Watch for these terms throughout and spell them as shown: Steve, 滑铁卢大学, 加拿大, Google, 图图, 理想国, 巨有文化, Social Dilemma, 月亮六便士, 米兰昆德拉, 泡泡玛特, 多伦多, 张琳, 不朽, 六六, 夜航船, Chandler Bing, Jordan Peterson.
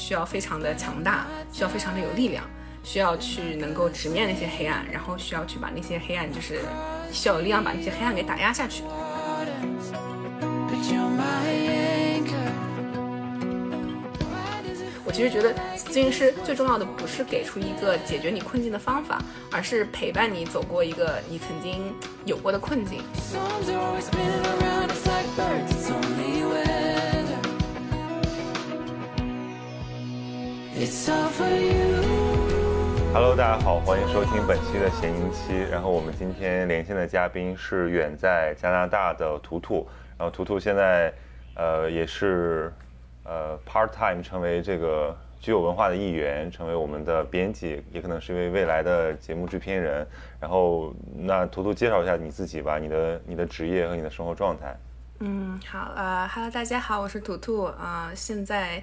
需要非常的强大，需要非常的有力量，需要去能够直面那些黑暗，然后需要去把那些黑暗，就是需要有力量把那些黑暗给打压下去。我其实觉得咨询师最重要的不是给出一个解决你困境的方法，而是陪伴你走过一个你曾经有过的困境。Hello， 大家好，欢迎收听本期的闲音期。然后我们今天连线的嘉宾是远在加拿大的图图，然后图图现在也是part-time 成为这个具有文化的一员，成为我们的编辑，也可能是一位未来的节目制片人。然后那图图介绍一下你自己吧，你的职业和你的生活状态。好，Hello， 大家好，我是图图啊，现在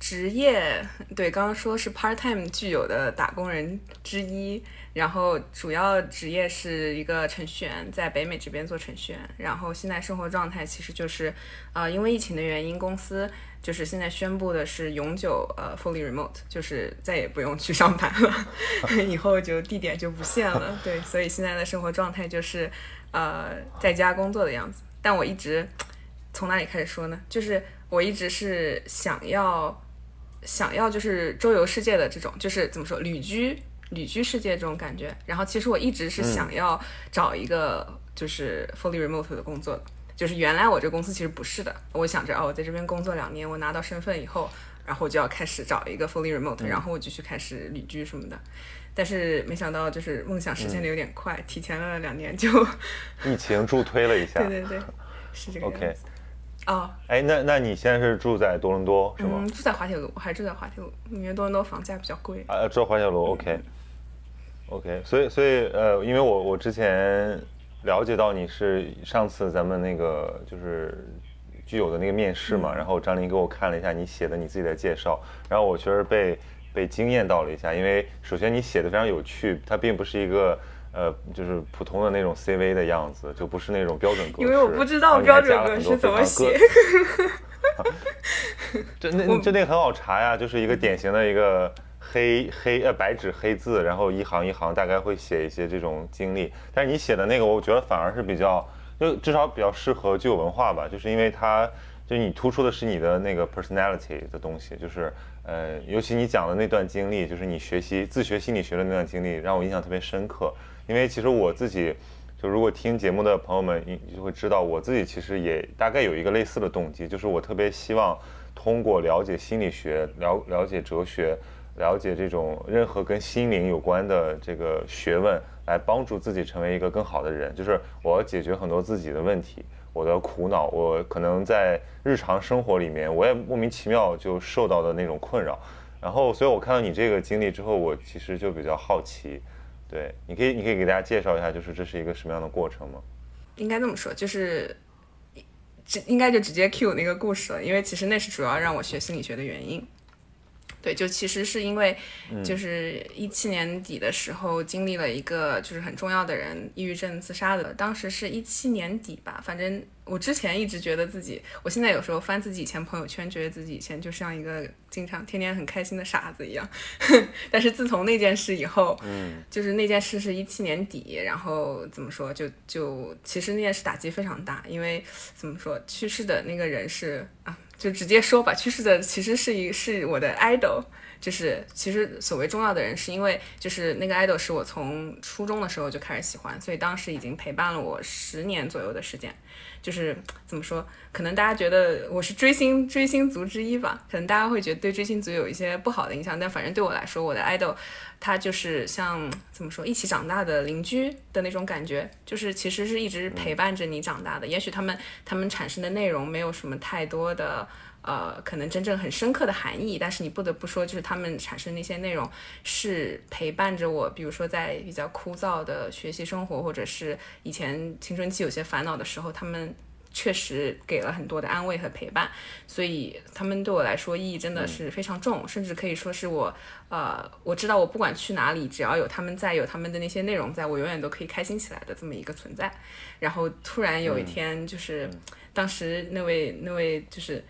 职业对刚刚说是 part-time 具有的打工人之一，然后主要职业是一个程序员，在北美这边做程序员。然后现在生活状态其实就是因为疫情的原因，公司就是现在宣布的是永久fully remote， 就是再也不用去上班了以后就地点就不限了。对，所以现在的生活状态就是在家工作的样子。但我一直从哪里开始说呢，就是我一直是想要就是周游世界的这种，就是怎么说，旅居世界这种感觉。然后其实我一直是想要找一个就是 fully remote 的工作的，就是原来我这公司其实不是的，我想着我在这边工作2年，我拿到身份以后，然后我就要开始找一个 fully remote， 然后我就去开始旅居什么的。但是没想到就是梦想实现的有点快，提前了2年就疫情助推了一下对对对，是这个样子。哎，那你现在是住在多伦多是吗？住在滑铁卢，我还住在滑铁卢，因为多伦多房价比较贵啊。住在滑铁卢 OK， 所以因为我之前了解到你是上次咱们那个就是具有的那个面试嘛，然后张琳给我看了一下你写的你自己的介绍，然后我确实被惊艳到了一下。因为首先你写的非常有趣，它并不是一个就是普通的那种 CV 的样子，就不是那种标准格式。因为我不知道标准格式怎么写这很好查呀，就是一个典型的一个白纸黑字，然后一行一行大概会写一些这种经历。但是你写的那个我觉得反而是比较，就至少比较适合具有文化吧，就是因为它就你突出的是你的那个 personality 的东西，就是尤其你讲的那段经历，就是你自学心理学的那段经历让我印象特别深刻。因为其实我自己就如果听节目的朋友们就会知道，我自己其实也大概有一个类似的动机，就是我特别希望通过了解心理学、了解哲学、了解这种任何跟心灵有关的这个学问，来帮助自己成为一个更好的人。就是我要解决很多自己的问题，我的苦恼，我可能在日常生活里面我也莫名其妙就受到的那种困扰。然后所以我看到你这个经历之后，我其实就比较好奇。对，你可以给大家介绍一下，就是这是一个什么样的过程吗？应该这么说，就是应该就直接 cue 那个故事了，因为其实那是主要让我学心理学的原因。对，就其实是因为就是2017年底的时候经历了一个就是很重要的人抑郁症自杀的，当时是2017年底吧。反正我之前一直觉得自己，我现在有时候翻自己以前朋友圈，觉得自己以前就像一个经常天天很开心的傻子一样但是自从那件事以后，就是那件事是2017年底，然后怎么说，就其实那件事打击非常大。因为怎么说，去世的那个人是就直接说吧，去世的其实是我的 idol， 就是其实所谓重要的人，是因为就是那个 idol 是我从初中的时候就开始喜欢，所以当时已经陪伴了我10年左右的时间。就是怎么说，可能大家觉得我是追星族之一吧，可能大家会觉得对追星族有一些不好的印象，但反正对我来说，我的 idol 他就是像怎么说，一起长大的邻居的那种感觉，就是其实是一直陪伴着你长大的。也许他们产生的内容没有什么太多的可能真正很深刻的含义，但是你不得不说，就是他们产生那些内容是陪伴着我，比如说在比较枯燥的学习生活，或者是以前青春期有些烦恼的时候，他们确实给了很多的安慰和陪伴。所以他们对我来说意义真的是非常重，甚至可以说是我知道我不管去哪里，只要有他们在，有他们的那些内容在，我永远都可以开心起来的这么一个存在。然后突然有一天，就是当时那位就是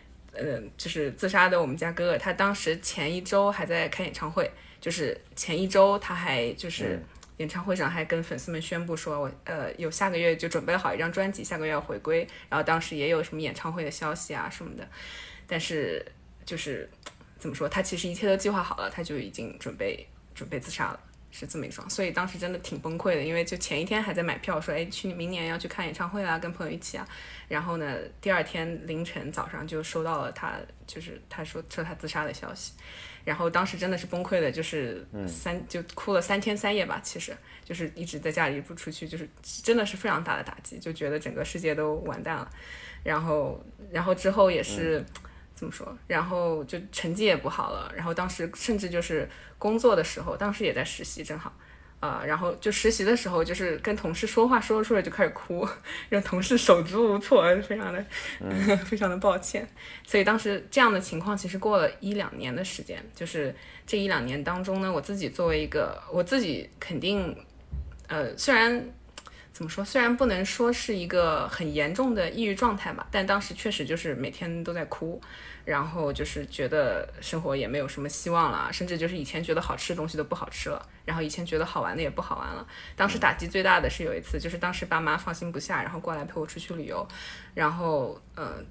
就是自杀的我们家哥哥，他当时前一周还在开演唱会，就是前一周他还就是演唱会上还跟粉丝们宣布说，我有下个月就准备好一张专辑，下个月要回归，然后当时也有什么演唱会的消息啊什么的，但是就是怎么说，他其实一切都计划好了，他就已经准备自杀了，是这么一桩。所以当时真的挺崩溃的，因为就前一天还在买票说，哎，去明年要去看演唱会啊，跟朋友一起啊，然后呢第二天凌晨早上就收到了他就是他说他自杀的消息，然后当时真的是崩溃的，就是就哭了3天3夜吧，其实就是一直在家里不出去，就是真的是非常大的打击，就觉得整个世界都完蛋了。然后之后也是怎么说，然后就成绩也不好了，然后当时甚至就是工作的时候，当时也在实习正好然后就实习的时候就是跟同事说话说着说着就开始哭，让同事手足无措，非常的抱歉。所以当时这样的情况其实过了1-2年的时间，就是这1-2年当中呢，我自己作为一个我自己肯定虽然怎么说，虽然不能说是一个很严重的抑郁状态吧，但当时确实就是每天都在哭，然后就是觉得生活也没有什么希望了，甚至就是以前觉得好吃的东西都不好吃了，然后以前觉得好玩的也不好玩了。当时打击最大的是有一次，就是当时爸妈放心不下，然后过来陪我出去旅游，然后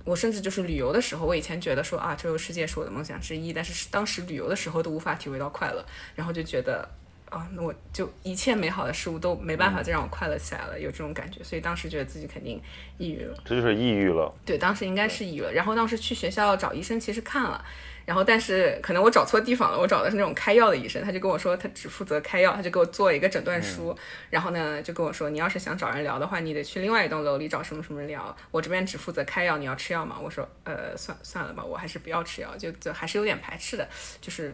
我甚至就是旅游的时候，我以前觉得说啊，周游世界是我的梦想之一，但是当时旅游的时候都无法体会到快乐，然后就觉得啊，那我就一切美好的事物都没办法再让我快乐起来了，有这种感觉，所以当时觉得自己肯定抑郁了，这就是抑郁了。对，当时应该是抑郁了。然后当时去学校找医生，其实看了，然后但是可能我找错地方了，我找的是那种开药的医生，他就跟我说他只负责开药，他就给我做一个诊断书，然后呢就跟我说，你要是想找人聊的话，你得去另外一栋楼里找什么什么人聊，我这边只负责开药，你要吃药吗？我说算了吧，我还是不要吃药，就还是有点排斥的，就是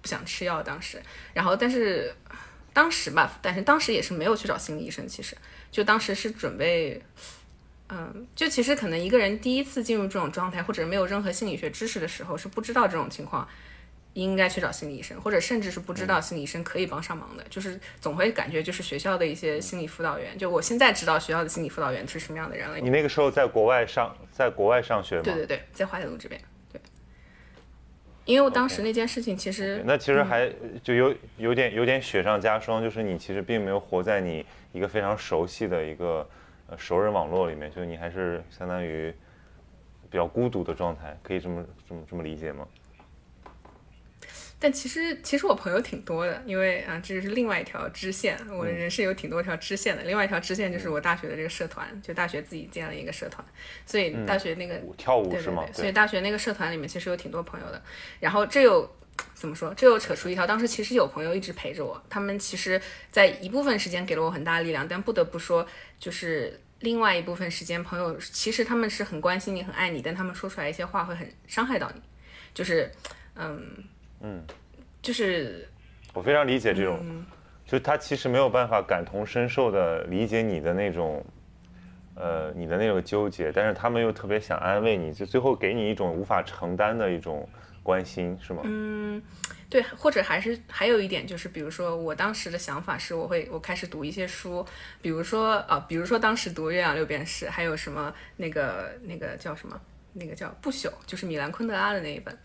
不想吃药当时。然后但是当时也是没有去找心理医生，其实就当时是准备就其实可能一个人第一次进入这种状态，或者没有任何心理学知识的时候，是不知道这种情况应该去找心理医生，或者甚至是不知道心理医生可以帮上忙的，就是总会感觉就是学校的一些心理辅导员，就我现在知道学校的心理辅导员是什么样的人了。你那个时候在国外上学吗？对，在滑铁卢这边。因为我当时那件事情其实，那其实还就有点雪上加霜，就是你其实并没有活在你一个非常熟悉的一个熟人网络里面，就是你还是相当于比较孤独的状态，可以这么理解吗？但其实我朋友挺多的，因为啊，这是另外一条支线，我人是有挺多条支线的。另外一条支线就是我大学的这个社团，就大学自己建了一个社团，所以大学那个跳舞是吗？对，所以大学那个社团里面其实有挺多朋友的。然后这又怎么说？这又扯出一条，当时其实有朋友一直陪着我，他们其实在一部分时间给了我很大力量，但不得不说就是。另外一部分时间，朋友其实他们是很关心你、很爱你，但他们说出来一些话会很伤害到你，就是就是我非常理解这种，就是他其实没有办法感同身受的理解你的那种，你的那种纠结，但是他们又特别想安慰你，就最后给你一种无法承担的一种关心，是吗？对，或者还有一点就是，比如说我当时的想法是，我开始读一些书，比如说当时读《月亮六便士》，还有什么那个叫什么，那个叫《不朽》，就是米兰昆德拉的那一本。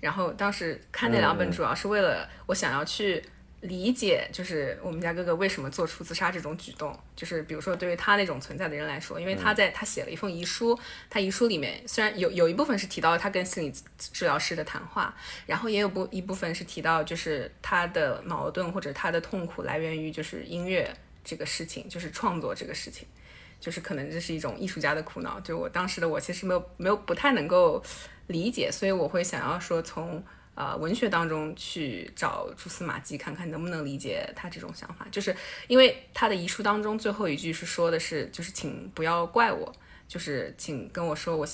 然后当时看那2本主要是为了我想要去理解，就是我们家哥哥为什么做出自杀这种举动，就是比如说对于他那种存在的人来说，因为他写了一封遗书，他遗书里面虽然有一部分是提到他跟心理治疗师的谈话，然后也有一部分是提到就是他的矛盾或者他的痛苦来源于就是音乐这个事情，就是创作这个事情，就是可能这是一种艺术家的苦恼，就我当时的我其实没有不太能够理解，所以我会想要说从文学当中去找蛛丝马迹，看看能不能理解他这种想法，就是因为他的遗书当中最后一句是说的是，就是请不要怪我，就是请跟我说我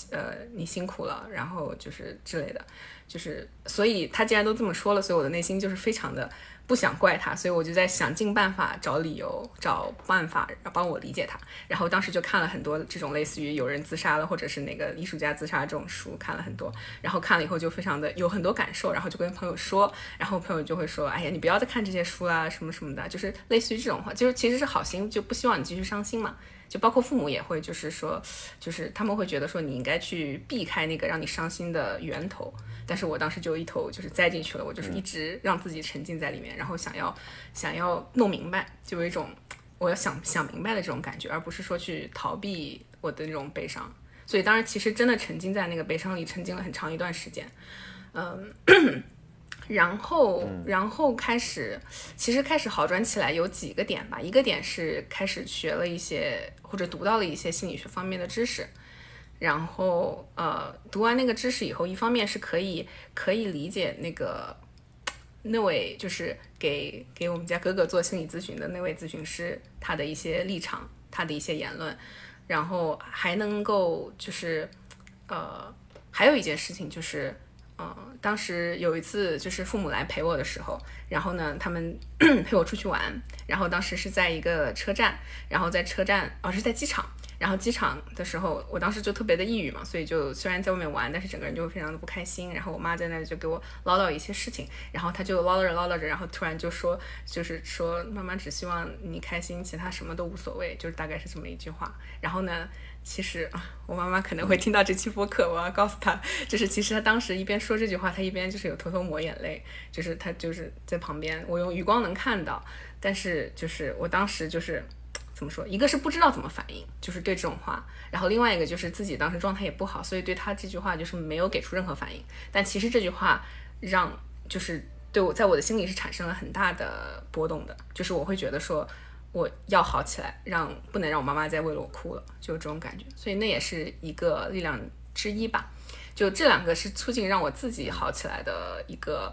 你辛苦了，然后就是之类的，就是所以他既然都这么说了，所以我的内心就是非常的不想怪他，所以我就在想尽办法找理由找办法帮我理解他。然后当时就看了很多这种类似于有人自杀了或者是哪个艺术家自杀这种书，看了很多，然后看了以后就非常的有很多感受，然后就跟朋友说，然后朋友就会说，哎呀你不要再看这些书啦、啊、什么什么的，就是类似于这种话，就是其实是好心，就不希望你继续伤心嘛，就包括父母也会，就是说就是他们会觉得说你应该去避开那个让你伤心的源头，但是我当时就一头就是栽进去了，我就是一直让自己沉浸在里面，然后想要弄明白，就有一种我要想明白的这种感觉，而不是说去逃避我的那种悲伤。所以当然其实真的沉浸在那个悲伤里沉浸了很长一段时间，然后其实开始好转起来，有几个点吧。一个点是开始学了一些或者读到了一些心理学方面的知识，然后读完那个知识以后，一方面是可以理解那位就是给我们家哥哥做心理咨询的那位咨询师他的一些立场，他的一些言论，然后还能够就是还有一件事情就是当时有一次就是父母来陪我的时候，然后呢他们陪我出去玩，然后当时是在一个车站，然后在车站是在机场，然后机场的时候我当时就特别的抑郁嘛，所以就虽然在外面玩，但是整个人就非常的不开心，然后我妈在那里就给我唠叨一些事情，然后她就唠叨着，然后突然就说，就是说妈妈只希望你开心，其他什么都无所谓，就是大概是这么一句话。然后呢其实我妈妈可能会听到这期播客，我要告诉她，就是其实她当时一边说这句话，她一边就是有偷偷抹眼泪，就是她就是在旁边，我用余光能看到，但是就是我当时就是怎么说，一个是不知道怎么反应，就是对这种话，然后另外一个就是自己当时状态也不好，所以对她这句话就是没有给出任何反应。但其实这句话让就是对我在我的心里是产生了很大的波动的，就是我会觉得说我要好起来，不能让我妈妈再为了我哭了，就这种感觉。所以那也是一个力量之一吧，就这两个是促进让我自己好起来的一个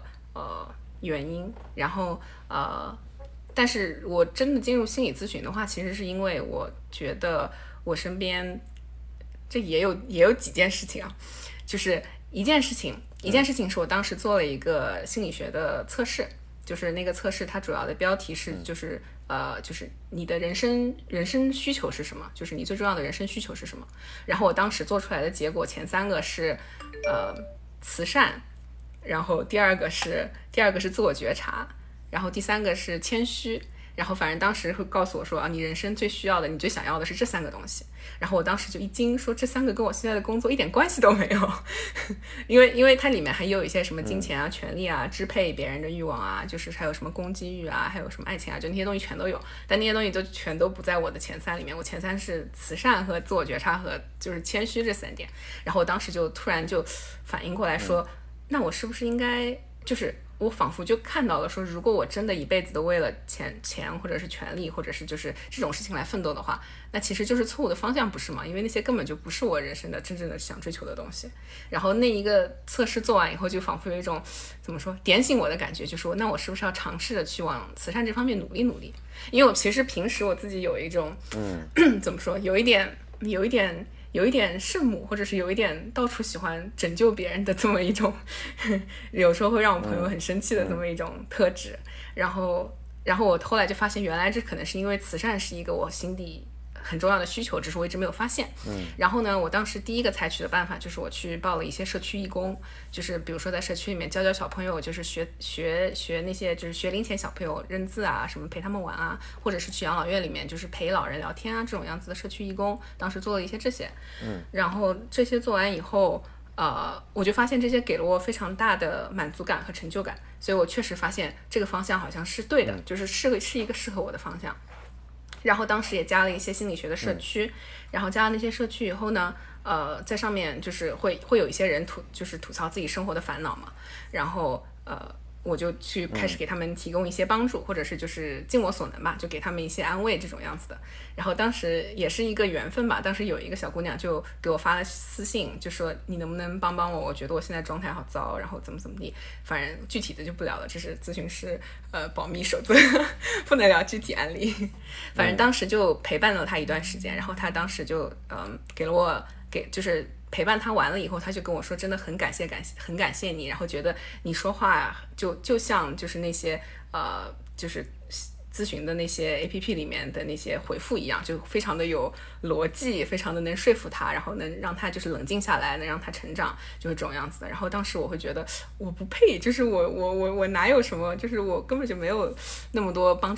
原因。然后但是我真的进入心理咨询的话，其实是因为我觉得我身边这也有几件事情啊，就是一件事情是我当时做了一个心理学的测试，就是那个测试它主要的标题是就是你的人生需求是什么，就是你最重要的人生需求是什么。然后我当时做出来的结果前三个是慈善，然后第二个是自我觉察，然后第三个是谦虚。然后反正当时会告诉我说你人生最需要的你最想要的是这三个东西。然后我当时就一惊，说这三个跟我现在的工作一点关系都没有因为它里面还有一些什么金钱啊、权利啊、支配别人的欲望啊，就是还有什么攻击欲啊，还有什么爱情啊，就那些东西全都有，但那些东西就全都不在我的前三里面。我前三是慈善和自我觉察和就是谦虚这三点。然后我当时就突然就反应过来说，那我是不是应该就是我仿佛就看到了说，如果我真的一辈子都为了钱或者是权利或者是就是这种事情来奋斗的话，那其实就是错误的方向，不是吗？因为那些根本就不是我人生的真正的想追求的东西。然后那一个测试做完以后，就仿佛有一种怎么说点醒我的感觉，就说那我是不是要尝试着去往慈善这方面努力？因为我其实平时我自己有一种怎么说，有一点圣母，或者是有一点到处喜欢拯救别人的这么一种有时候会让我朋友很生气的这么一种特质。然后我后来就发现，原来这可能是因为慈善是一个我心底很重要的需求，只是我一直没有发现。然后呢，我当时第一个采取的办法就是我去报了一些社区义工，就是比如说在社区里面教小朋友，就是学那些就是学龄前小朋友认字啊，什么陪他们玩啊，或者是去养老院里面就是陪老人聊天啊，这种样子的社区义工，当时做了一些这些。然后这些做完以后，我就发现这些给了我非常大的满足感和成就感，所以我确实发现这个方向好像是对的，就是是一个适合我的方向。然后当时也加了一些心理学的社区，然后加了那些社区以后呢，在上面就是会有一些人吐槽自己生活的烦恼嘛，然后我就去开始给他们提供一些帮助，或者是就是尽我所能吧，就给他们一些安慰这种样子的。然后当时也是一个缘分吧，当时有一个小姑娘就给我发了私信，就说你能不能帮帮我，我觉得我现在状态好糟，然后怎么地，反正具体的就不聊了，这是咨询师保密守则不能聊具体案例。反正当时就陪伴了她一段时间，然后她当时就给了我就是陪伴他完了以后，他就跟我说真的很感谢你，然后觉得你说话就像就是那些就是咨询的那些 APP 里面的那些回复一样，就非常的有逻辑，非常的能说服他，然后能让他就是冷静下来，能让他成长，就是这种样子的。然后当时我会觉得我不配，就是我哪有什么，就是我根本就没有那么多帮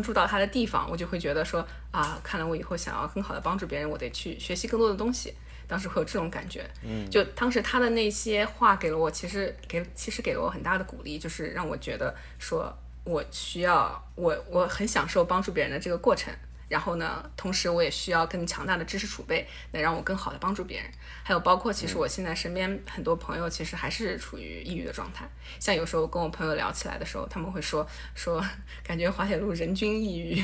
助到他的地方，我就会觉得说啊，看来我以后想要更好的帮助别人，我得去学习更多的东西。当时会有这种感觉，就当时他的那些话给了我，其实给了我很大的鼓励，就是让我觉得说我需要，我很享受帮助别人的这个过程，然后呢，同时我也需要更强大的知识储备，能让我更好的帮助别人。还有包括其实我现在身边很多朋友其实还是处于抑郁的状态，像有时候跟我朋友聊起来的时候，他们会说感觉滑铁卢人均抑郁，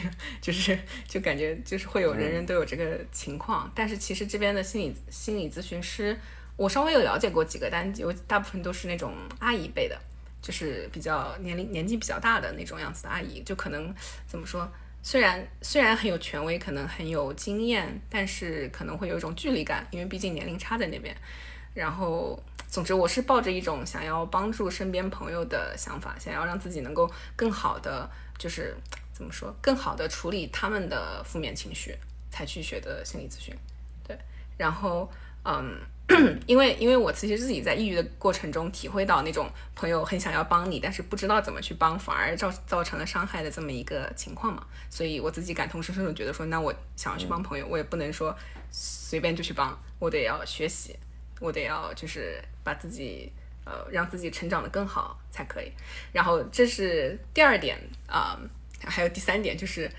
就感觉就是会有人人都有这个情况。但是其实这边的心理咨询师，我稍微有了解过几个，但有大部分都是那种阿姨辈的，就是比较年纪比较大的那种样子的阿姨，就可能怎么说，虽然很有权威，可能很有经验，但是可能会有一种距离感，因为毕竟年龄差在那边。然后总之我是抱着一种想要帮助身边朋友的想法，想要让自己能够更好的，就是怎么说，更好的处理他们的负面情绪，才去学的心理咨询。对，然后因为我其实自己在抑郁的过程中体会到那种朋友很想要帮你，但是不知道怎么去帮，反而造成了伤害的这么一个情况嘛，所以我自己感同身受的觉得说，那我想要去帮朋友，我也不能说随便就去帮，我得要学习，我得要就是把自己让自己成长得更好才可以。然后这是第二点啊，还有第三点就是。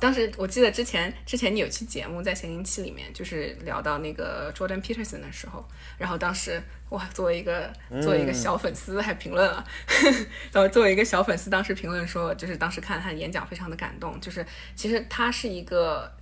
当时我记得之前你有期节目在闲情期里面，就是聊到那个 Jordan Peterson 的时候，然后当时哇，作为一个小粉丝还评论了，然后作为一个小粉丝当时评论说，就是当时看他的演讲非常的感动，就是其实他是一个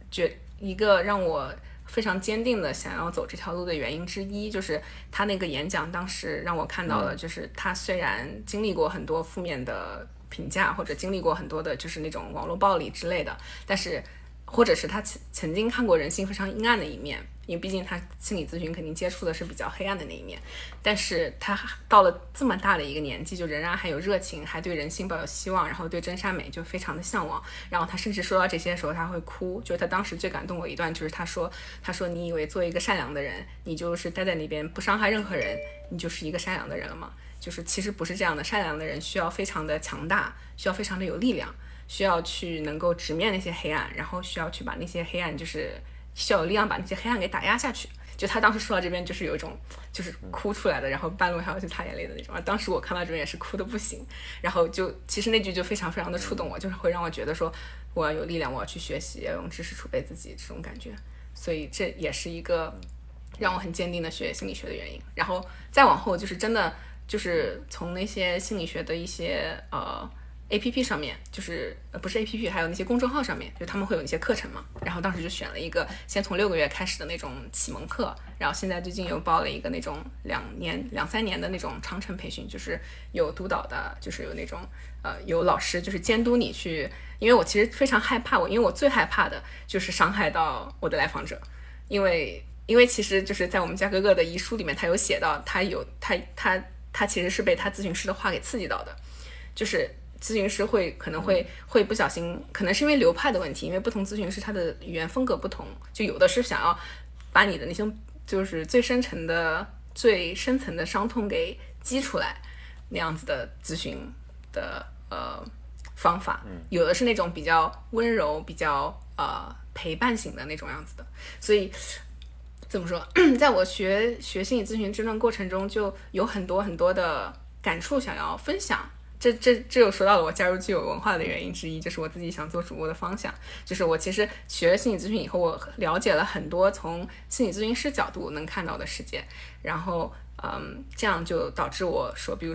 让我非常坚定的想要走这条路的原因之一，就是他那个演讲当时让我看到了，就是他虽然经历过很多负面的评价，或者经历过很多的就是那种网络暴力之类的，但是或者是他曾经看过人性非常阴暗的一面，因为毕竟他心理咨询肯定接触的是比较黑暗的那一面，但是他到了这么大的一个年纪，就仍然还有热情，还对人性抱有希望，然后对真善美就非常的向往。然后他甚至说到这些的时候他会哭，就是他当时最感动我一段就是他说你以为做一个善良的人，你就是待在那边不伤害任何人，你就是一个善良的人了吗？就是其实不是这样的，善良的人需要非常的强大，需要非常的有力量，需要去能够直面那些黑暗，然后需要去把那些黑暗，就是需要有力量把那些黑暗给打压下去。就他当时说到这边就是有一种就是哭出来的，然后半路还要去擦眼泪的那种。当时我看到这边也是哭的不行，然后就其实那句就非常非常的触动我，就是会让我觉得说我要有力量，我要去学习，要用知识储备自己这种感觉。所以这也是一个让我很坚定的学心理学的原因。然后再往后就是真的就是从那些心理学的一些APP 上面，就是不是 APP， 还有那些公众号上面，就他们会有一些课程嘛，然后当时就选了一个先从6个月开始的那种启蒙课，然后现在最近又报了一个那种2-3年的那种长程培训，就是有督导的，就是有那种有老师就是监督你去，因为我其实非常害怕，因为我最害怕的就是伤害到我的来访者，因为其实就是在我们家哥哥的遗书里面他有写到，他其实是被他咨询师的话给刺激到的，就是咨询师可能会不小心，可能是因为流派的问题，因为不同咨询师他的语言风格不同，就有的是想要把你的那些就是最深层的伤痛给激出来那样子的咨询的方法，有的是那种比较温柔、比较陪伴型的那种样子的，所以。怎么说，在我学心理咨询这段过程中就有很多很多的感触想要分享，这又说到了我加入具有文化的原因之一，就是我自己想做主播的方向，就是我其实学了心理咨询以后，我了解了很多从心理咨询师角度能看到的世界，然后这样就导致我说比如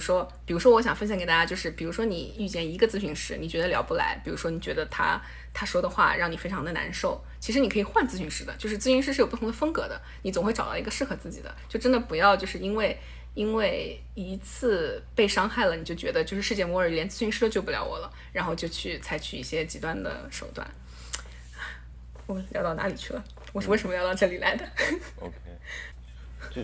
说我想分享给大家，就是比如说你遇见一个咨询师你觉得聊不来，比如说你觉得他说的话让你非常的难受，其实你可以换咨询师的，就是咨询师是有不同的风格的，你总会找到一个适合自己的。就真的不要就是因为一次被伤害了，你就觉得就是世界末日，连咨询师都救不了我了，然后就去采取一些极端的手段。我聊到哪里去了？我是为什么聊到这里来的 ？OK，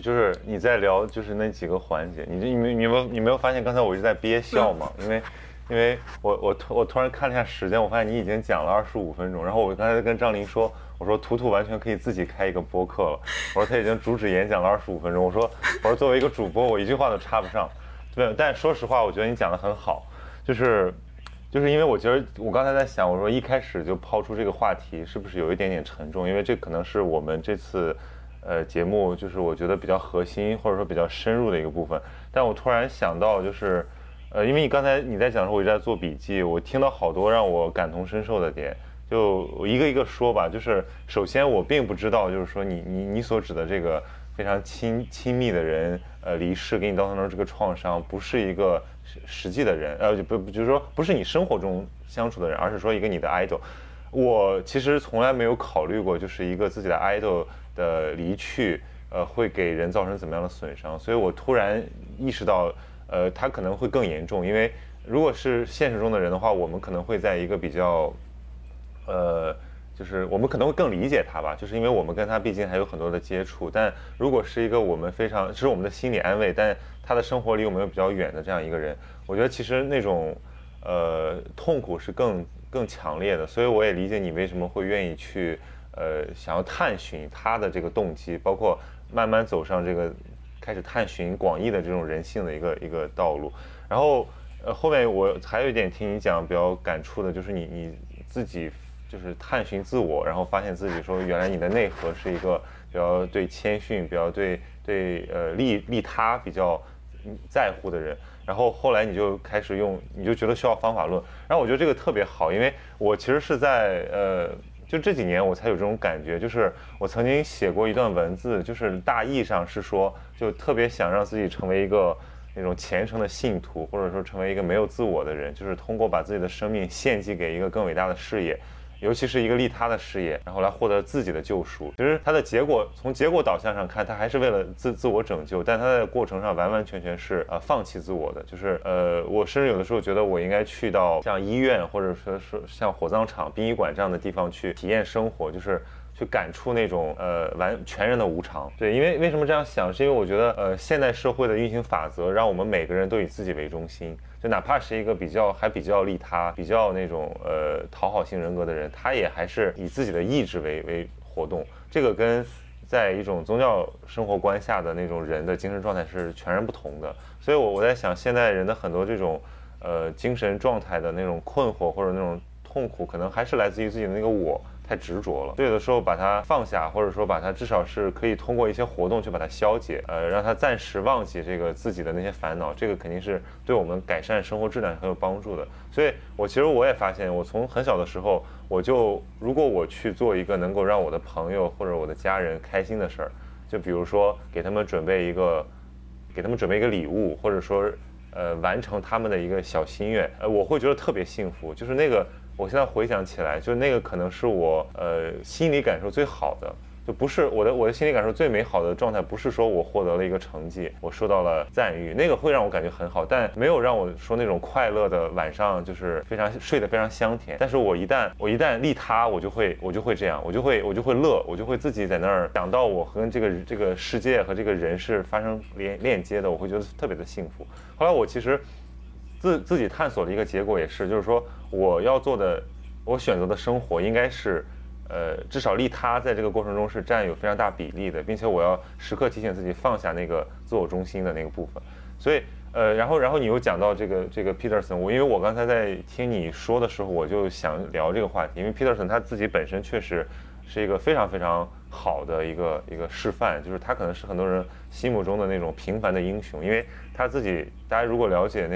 就是你在聊就是那几个环节，你没有发现刚才我一直在憋笑吗？因为因为我突然看了一下时间，我发现你已经讲了25分钟，然后我刚才跟张琳说，我说图图完全可以自己开一个播客了，我说他已经主旨演讲了25分钟，我说作为一个主播，我一句话都插不上。对，但说实话，我觉得你讲得很好，就是因为我觉得我刚才在想，我说一开始就抛出这个话题，是不是有一点点沉重？因为这可能是我们这次节目就是我觉得比较核心或者说比较深入的一个部分。但我突然想到就是。因为你刚才你在讲的时候，我一直在做笔记，我听到好多让我感同身受的点，就我一个一个说吧。就是首先，我并不知道，就是说你所指的这个非常亲密的人，离世给你造成的这个创伤，不是一个实际的人，就是说不是你生活中相处的人，而是说一个你的 idol。我其实从来没有考虑过，就是一个自己的 idol 的离去，会给人造成怎么样的损伤。所以我突然意识到。它可能会更严重，因为如果是现实中的人的话，我们可能会在一个比较，就是我们可能会更理解他吧，就是因为我们跟他毕竟还有很多的接触。但如果是一个我们非常是我们的心理安慰，但他的生活离我们又比较远的这样一个人，我觉得其实那种痛苦是更强烈的。所以我也理解你为什么会愿意去想要探寻他的这个动机，包括慢慢走上这个。开始探寻广义的这种人性的一个道路，然后后面我还有一点听你讲比较感触的，就是你自己就是探寻自我，然后发现自己说原来你的内核是一个比较对谦逊、比较对利他比较在乎的人，然后后来你就开始用，你就觉得需要方法论，然后我觉得这个特别好，因为我其实是在就这几年我才有这种感觉，就是我曾经写过一段文字，就是大意上是说，就特别想让自己成为一个那种虔诚的信徒，或者说成为一个没有自我的人，就是通过把自己的生命献祭给一个更伟大的事业，尤其是一个利他的事业，然后来获得自己的救赎。其实它的结果，从结果导向上看，它还是为了自我拯救，但它在过程上完完全全是放弃自我的。就是我甚至有的时候觉得我应该去到像医院，或者说是像火葬场、殡仪馆这样的地方去体验生活，就是去感触那种全然的无常。对，因为为什么这样想，是因为我觉得现代社会的运行法则让我们每个人都以自己为中心。就哪怕是一个比较利他、比较那种讨好型人格的人，他也还是以自己的意志为活动。这个跟在一种宗教生活观下的那种人的精神状态是全然不同的。所以我在想，现代人的很多这种精神状态的那种困惑或者那种痛苦，可能还是来自于自己的那个我太执着了。所以有的时候把它放下，或者说把它至少是可以通过一些活动去把它消解，让它暂时忘记这个自己的那些烦恼，这个肯定是对我们改善生活质量很有帮助的。所以我也发现，我从很小的时候，如果我去做一个能够让我的朋友或者我的家人开心的事儿，就比如说给他们准备一个礼物，或者说完成他们的一个小心愿，我会觉得特别幸福。就是那个我现在回想起来，就那个可能是我心理感受最好的，就不是我的心理感受最美好的状态，不是说我获得了一个成绩，我受到了赞誉，那个会让我感觉很好，但没有让我说那种快乐的晚上，就是睡得非常香甜。但是我一旦利他，我就会这样，我就会乐，我就会自己在那儿想到我和这个世界和这个人是发生链接的，我会觉得特别的幸福。后来我其实自己探索的一个结果也是，就是说我选择的生活应该是，至少利他在这个过程中是占有非常大比例的，并且我要时刻提醒自己放下那个自我中心的那个部分。所以，然后你又讲到这个 Peterson， 因为我刚才在听你说的时候，我就想聊这个话题，因为 Peterson 他自己本身确实是一个非常非常好的一个示范，就是他可能是很多人心目中的那种平凡的英雄，因为他自己，大家如果了解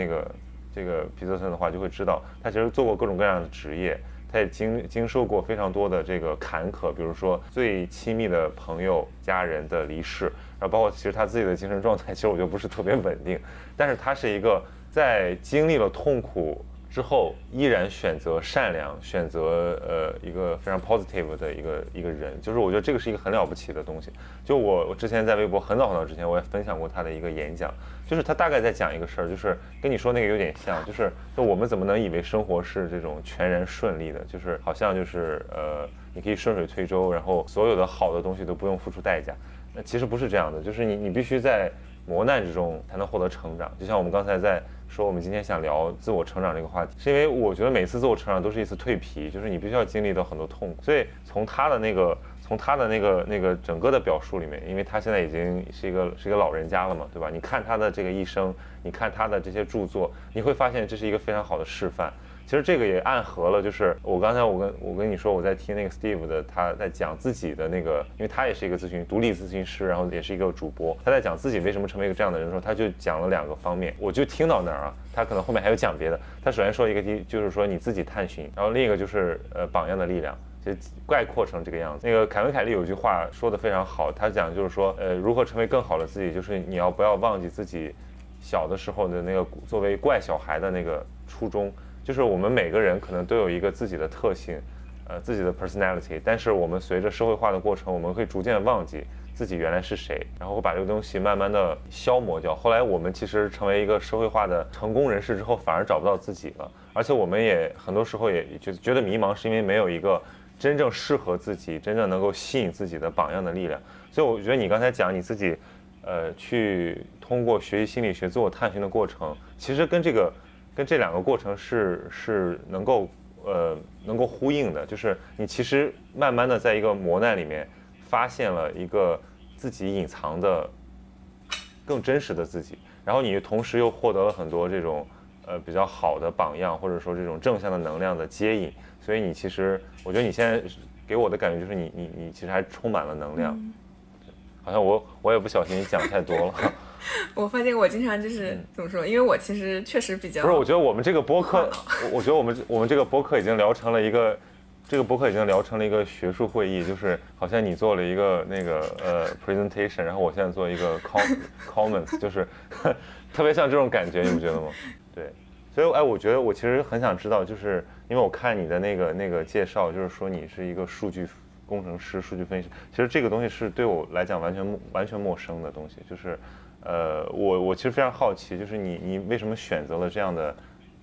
这个皮特森的话，就会知道他其实做过各种各样的职业，他也经受过非常多的这个坎坷，比如说最亲密的朋友、家人的离世，然后包括其实他自己的精神状态，其实我觉得不是特别稳定。但是他是一个在经历了痛苦之后，依然选择善良，选择一个非常 positive 的一个人，就是我觉得这个是一个很了不起的东西。就我之前在微博很早之前，我也分享过他的一个演讲。就是他大概在讲一个事儿，就是跟你说那个有点像，就我们怎么能以为生活是这种全然顺利的，就是好像你可以顺水推舟，然后所有的好的东西都不用付出代价。那其实不是这样的，就是你必须在磨难之中才能获得成长。就像我们刚才在说，我们今天想聊自我成长这个话题，是因为我觉得每次自我成长都是一次蜕皮，就是你必须要经历到很多痛苦。所以从他的整个的表述里面，因为他现在已经是一个老人家了嘛，对吧？你看他的这个一生，你看他的这些著作，你会发现这是一个非常好的示范。其实这个也暗合了，就是我刚才我跟你说，我在听那个 Steve 的，他在讲自己的那个，因为他也是一个独立咨询师，然后也是一个主播，他在讲自己为什么成为一个这样的人的时候，他就讲了2个方面，我就听到那儿啊，他可能后面还有讲别的。他首先说一个就是说你自己探寻，然后另一个就是榜样的力量。就概括成这个样子。那个凯文·凯利有句话说得非常好，他讲就是说，如何成为更好的自己，就是你要不要忘记自己小的时候的那个作为怪小孩的那个初衷。就是我们每个人可能都有一个自己的特性，自己的 personality， 但是我们随着社会化的过程，我们会逐渐忘记自己原来是谁，然后会把这个东西慢慢的消磨掉。后来我们其实成为一个社会化的成功人士之后，反而找不到自己了，而且我们也很多时候也觉得迷茫，是因为没有一个真正适合自己、真正能够吸引自己的榜样的力量。所以我觉得你刚才讲你自己去通过学习心理学自我探寻的过程，其实跟这2个过程是能够呼应的。就是你其实慢慢的在一个磨难里面发现了一个自己隐藏的更真实的自己，然后你同时又获得了很多这种比较好的榜样，或者说这种正向的能量的接引。所以你其实，我觉得你现在给我的感觉就是你其实还充满了能量，好像我也不小心讲太多了。我发现我经常就是怎么说，因为我其实确实比较不是，我觉得我们这个播客，我觉得我们这个播客已经聊成了一个。这个播客已经聊成了一个学术会议，就是好像你做了一个那个presentation， 然后我现在做一个 comments， 就是特别像这种感觉，你不觉得吗？对，所以哎，我觉得我其实很想知道，就是因为我看你的那个介绍，就是说你是一个数据工程师、数据分析师，其实这个东西是对我来讲完全陌生的东西，就是我其实非常好奇，就是你为什么选择了这样的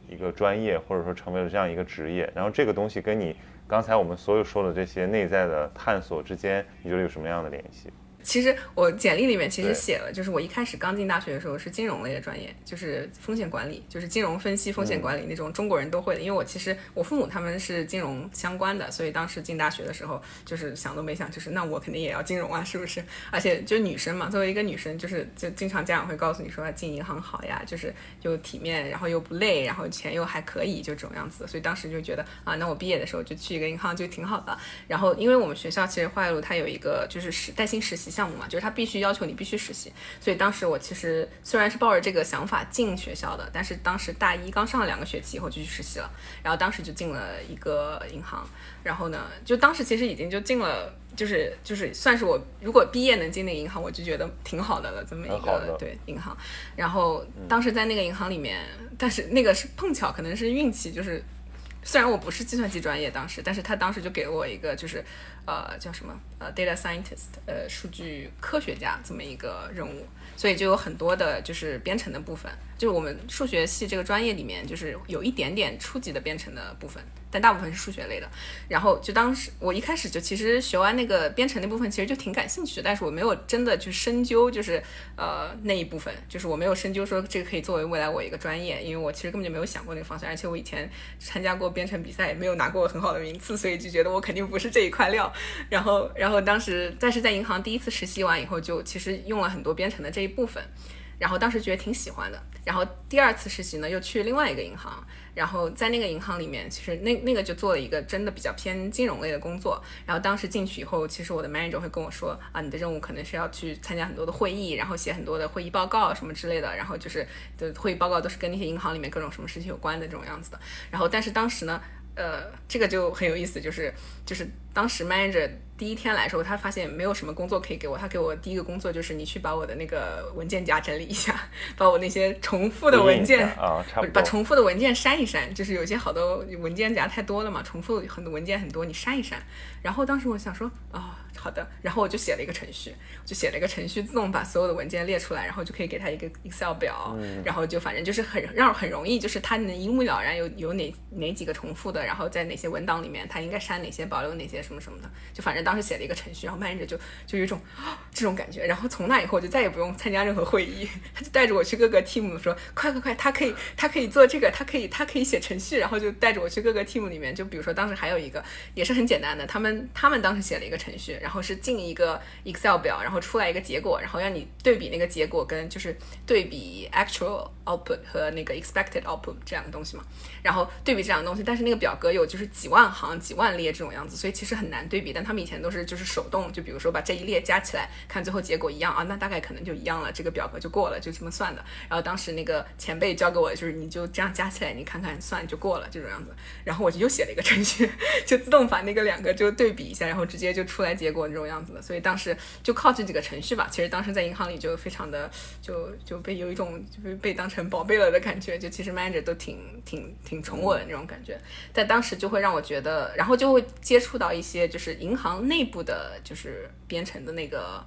一个专业，或者说成为了这样一个职业，然后这个东西跟你刚才我们所有说的这些内在的探索之间，你觉得有什么样的联系？其实我简历里面其实写了，就是我一开始刚进大学的时候是金融类的专业，就是风险管理，就是金融分析、风险管理那种中国人都会的。因为我其实我父母他们是金融相关的，所以当时进大学的时候就是想都没想，就是那我肯定也要金融啊，是不是？而且就是女生嘛，作为一个女生，就经常家长会告诉你说进银行好呀，就是又体面，然后又不累，然后钱又还可以，就这种样子。所以当时就觉得啊，那我毕业的时候就去一个银行就挺好的。然后因为我们学校其实花月路它有一个就是带薪实习项目嘛，就是他必须要求你必须实习，所以当时我其实虽然是抱着这个想法进学校的，但是当时大一刚上了2个学期以后就去实习了，然后当时就进了一个银行，然后呢，就当时其实已经就进了，就是算是我如果毕业能进那个银行，我就觉得挺好的了，这么一个对银行。然后当时在那个银行里面，但是那个是碰巧，可能是运气，就是虽然我不是计算机专业当时，但是他当时就给我一个就是叫什么data scientist 数据科学家这么一个任务，所以就有很多的就是编程的部分，就是我们数学系这个专业里面就是有一点点初级的编程的部分，但大部分是数学类的。然后就当时我一开始就其实学完那个编程那部分其实就挺感兴趣的，但是我没有真的去深究，就是那一部分，就是我没有深究说这个可以作为未来我一个专业，因为我其实根本就没有想过那个方向，而且我以前参加过编程比赛也没有拿过很好的名次，所以就觉得我肯定不是这一块料。然后当时但是在银行第一次实习完以后，就其实用了很多编程的这一部分，然后当时觉得挺喜欢的。然后第2次实习呢，又去另外一个银行，然后在那个银行里面，其实那个就做了一个真的比较偏金融类的工作。然后当时进去以后，其实我的 manager 会跟我说啊，你的任务可能是要去参加很多的会议，然后写很多的会议报告什么之类的，然后就是会议报告都是跟那些银行里面各种什么事情有关的这种样子的。然后但是当时呢这个就很有意思，就是当时 manager 第1天来的时候，他发现没有什么工作可以给我，他给我第一个工作就是你去把我的那个文件夹整理一下，把我那些重复的文件把重复的文件删一删，就是有些好多文件夹太多了嘛，重复很多文件很多，你删一删。然后当时我想说好的，然后我就写了一个程序，自动把所有的文件列出来，然后就可以给他一个 Excel 表，然后就反正就是很容易，就是他能一目了然有哪几个重复的，然后在哪些文档里面他应该删哪些，保留哪些，什么什么的，就反正当时写了一个程序，然后漫着就有一种这种感觉。然后从那以后我就再也不用参加任何会议，他就带着我去各个 team 说快，他可以做这个，他可以写程序，然后就带着我去各个 team 里面，就比如说当时还有一个也是很简单的，他们当时写了一个程序，然后是进一个 Excel 表，然后出来一个结果，然后让你对比那个结果跟就是对比 actual output 和那个 expected output 这两个东西嘛，然后对比这两个东西，但是那个表格有就是几万行几万列这种样子，所以其实很难对比。但他们以前都是就是手动，就比如说把这一列加起来看最后结果一样啊，那大概可能就一样了，这个表格就过了，就这么算的。然后当时那个前辈教给我就是你就这样加起来你看看算就过了这种样子，然后我就又写了一个程序，就自动把那个两个就对比一下，然后直接就出来结果这种样子的。所以当时就靠这几个程序吧，其实当时在银行里就非常的就被有一种就被当成宝贝了的感觉，就其实 manager 都挺宠我的那种感觉。但当时就会让我觉得，然后就会接触到一些就是银行内部的就是编程的那个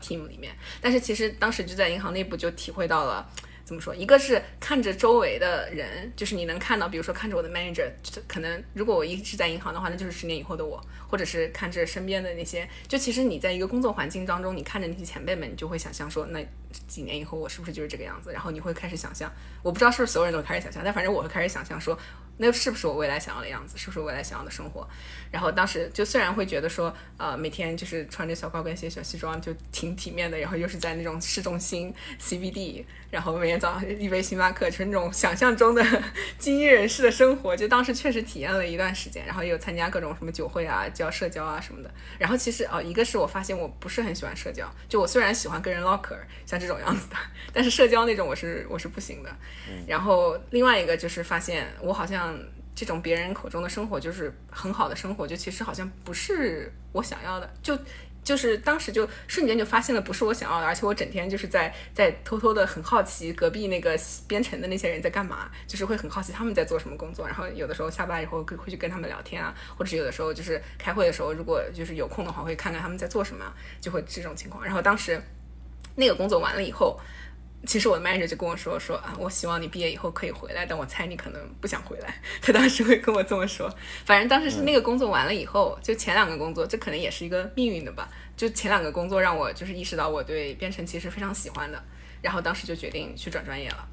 team 里面。但是其实当时就在银行内部就体会到了怎么说，一个是看着周围的人，就是你能看到，比如说看着我的 manager， 可能如果我一直在银行的话，那就是10年以后的我，或者是看着身边的那些，就其实你在一个工作环境当中，你看着那些前辈们，你就会想象说那几年以后我是不是就是这个样子，然后你会开始想象，我不知道是不是所有人都开始想象，但反正我会开始想象说那是不是我未来想要的样子，是不是我未来想要的生活。然后当时就虽然会觉得说每天就是穿着小高跟鞋小西装就挺体面的，然后又是在那种市中心 CBD， 然后每天早上一杯星巴克，就是那种想象中的精英人士的生活，就当时确实体验了一段时间。然后也有参加各种什么酒会啊，交社交啊什么的。然后其实一个是我发现我不是很喜欢社交，就我虽然喜欢跟人唠嗑像这种样子的，但是社交那种我是不行的。然后另外一个就是发现我好像这种别人口中的生活就是很好的生活，就其实好像不是我想要的，就是当时就瞬间就发现了不是我想要的。而且我整天就是在偷偷的很好奇隔壁那个编程的那些人在干嘛，就是会很好奇他们在做什么工作，然后有的时候下班以后会去跟他们聊天啊，或者是有的时候就是开会的时候如果就是有空的话会看看他们在做什么，就会这种情况。然后当时那个工作完了以后，其实我的 manager 就跟我说啊，我希望你毕业以后可以回来，但我猜你可能不想回来，他当时会跟我这么说。反正当时是那个工作完了以后，就前两个工作，这可能也是一个命运的吧，就前两个工作让我就是意识到我对编程其实非常喜欢的，然后当时就决定去转专业了。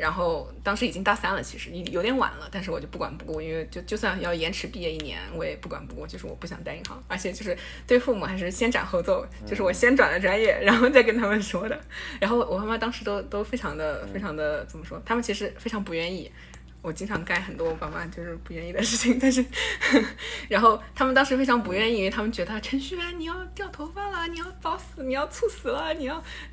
然后当时已经大3了，其实有点晚了，但是我就不管不顾，因为就算要延迟毕业1年我也不管不顾，就是我不想待银行，而且就是对父母还是先斩后奏，就是我先转了专业然后再跟他们说的。然后我妈妈当时都非常的怎么说，他们其实非常不愿意我经常干很多我爸妈就是不愿意的事情，但是然后他们当时非常不愿意，因为他们觉得程序员你要掉头发了，你要早死，你要猝死了，你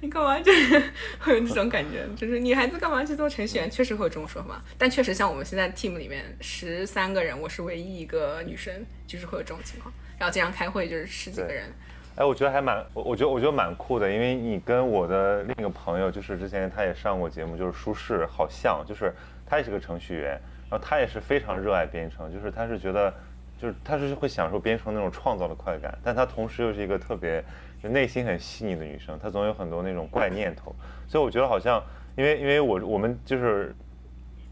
干嘛，就是会有这种感觉，就是女孩子干嘛去做程序员，确实会有这种说法。但确实像我们现在 team 里面13个人，我是唯一一个女生，就是会有这种情况。然后经常开会就是10几个人。哎，我觉得还我觉得蛮酷的，因为你跟我的另一个朋友，就是之前他也上过节目，就是舒适，好像就是他也是个程序员，然后他也是非常热爱编程，就是他是觉得，就是他是会享受编程那种创造的快感，但他同时又是一个特别就内心很细腻的女生，她总有很多那种怪念头，所以我觉得好像因为我们就是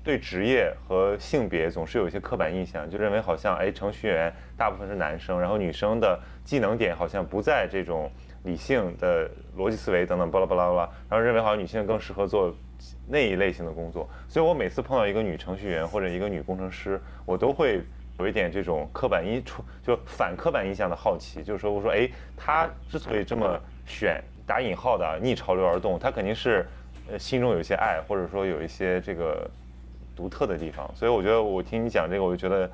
对职业和性别总是有一些刻板印象，就认为好像哎程序员大部分是男生，然后女生的技能点好像不在这种理性的逻辑思维等等巴拉巴拉巴拉，然后认为好像女性更适合做那一类型的工作。所以我每次碰到一个女程序员或者一个女工程师，我都会有一点这种就反刻板印象的好奇，就是说我说哎，她之所以这么选打引号的逆潮流而动，她肯定是心中有一些爱，或者说有一些这个独特的地方。所以我觉得我听你讲这个，我就觉得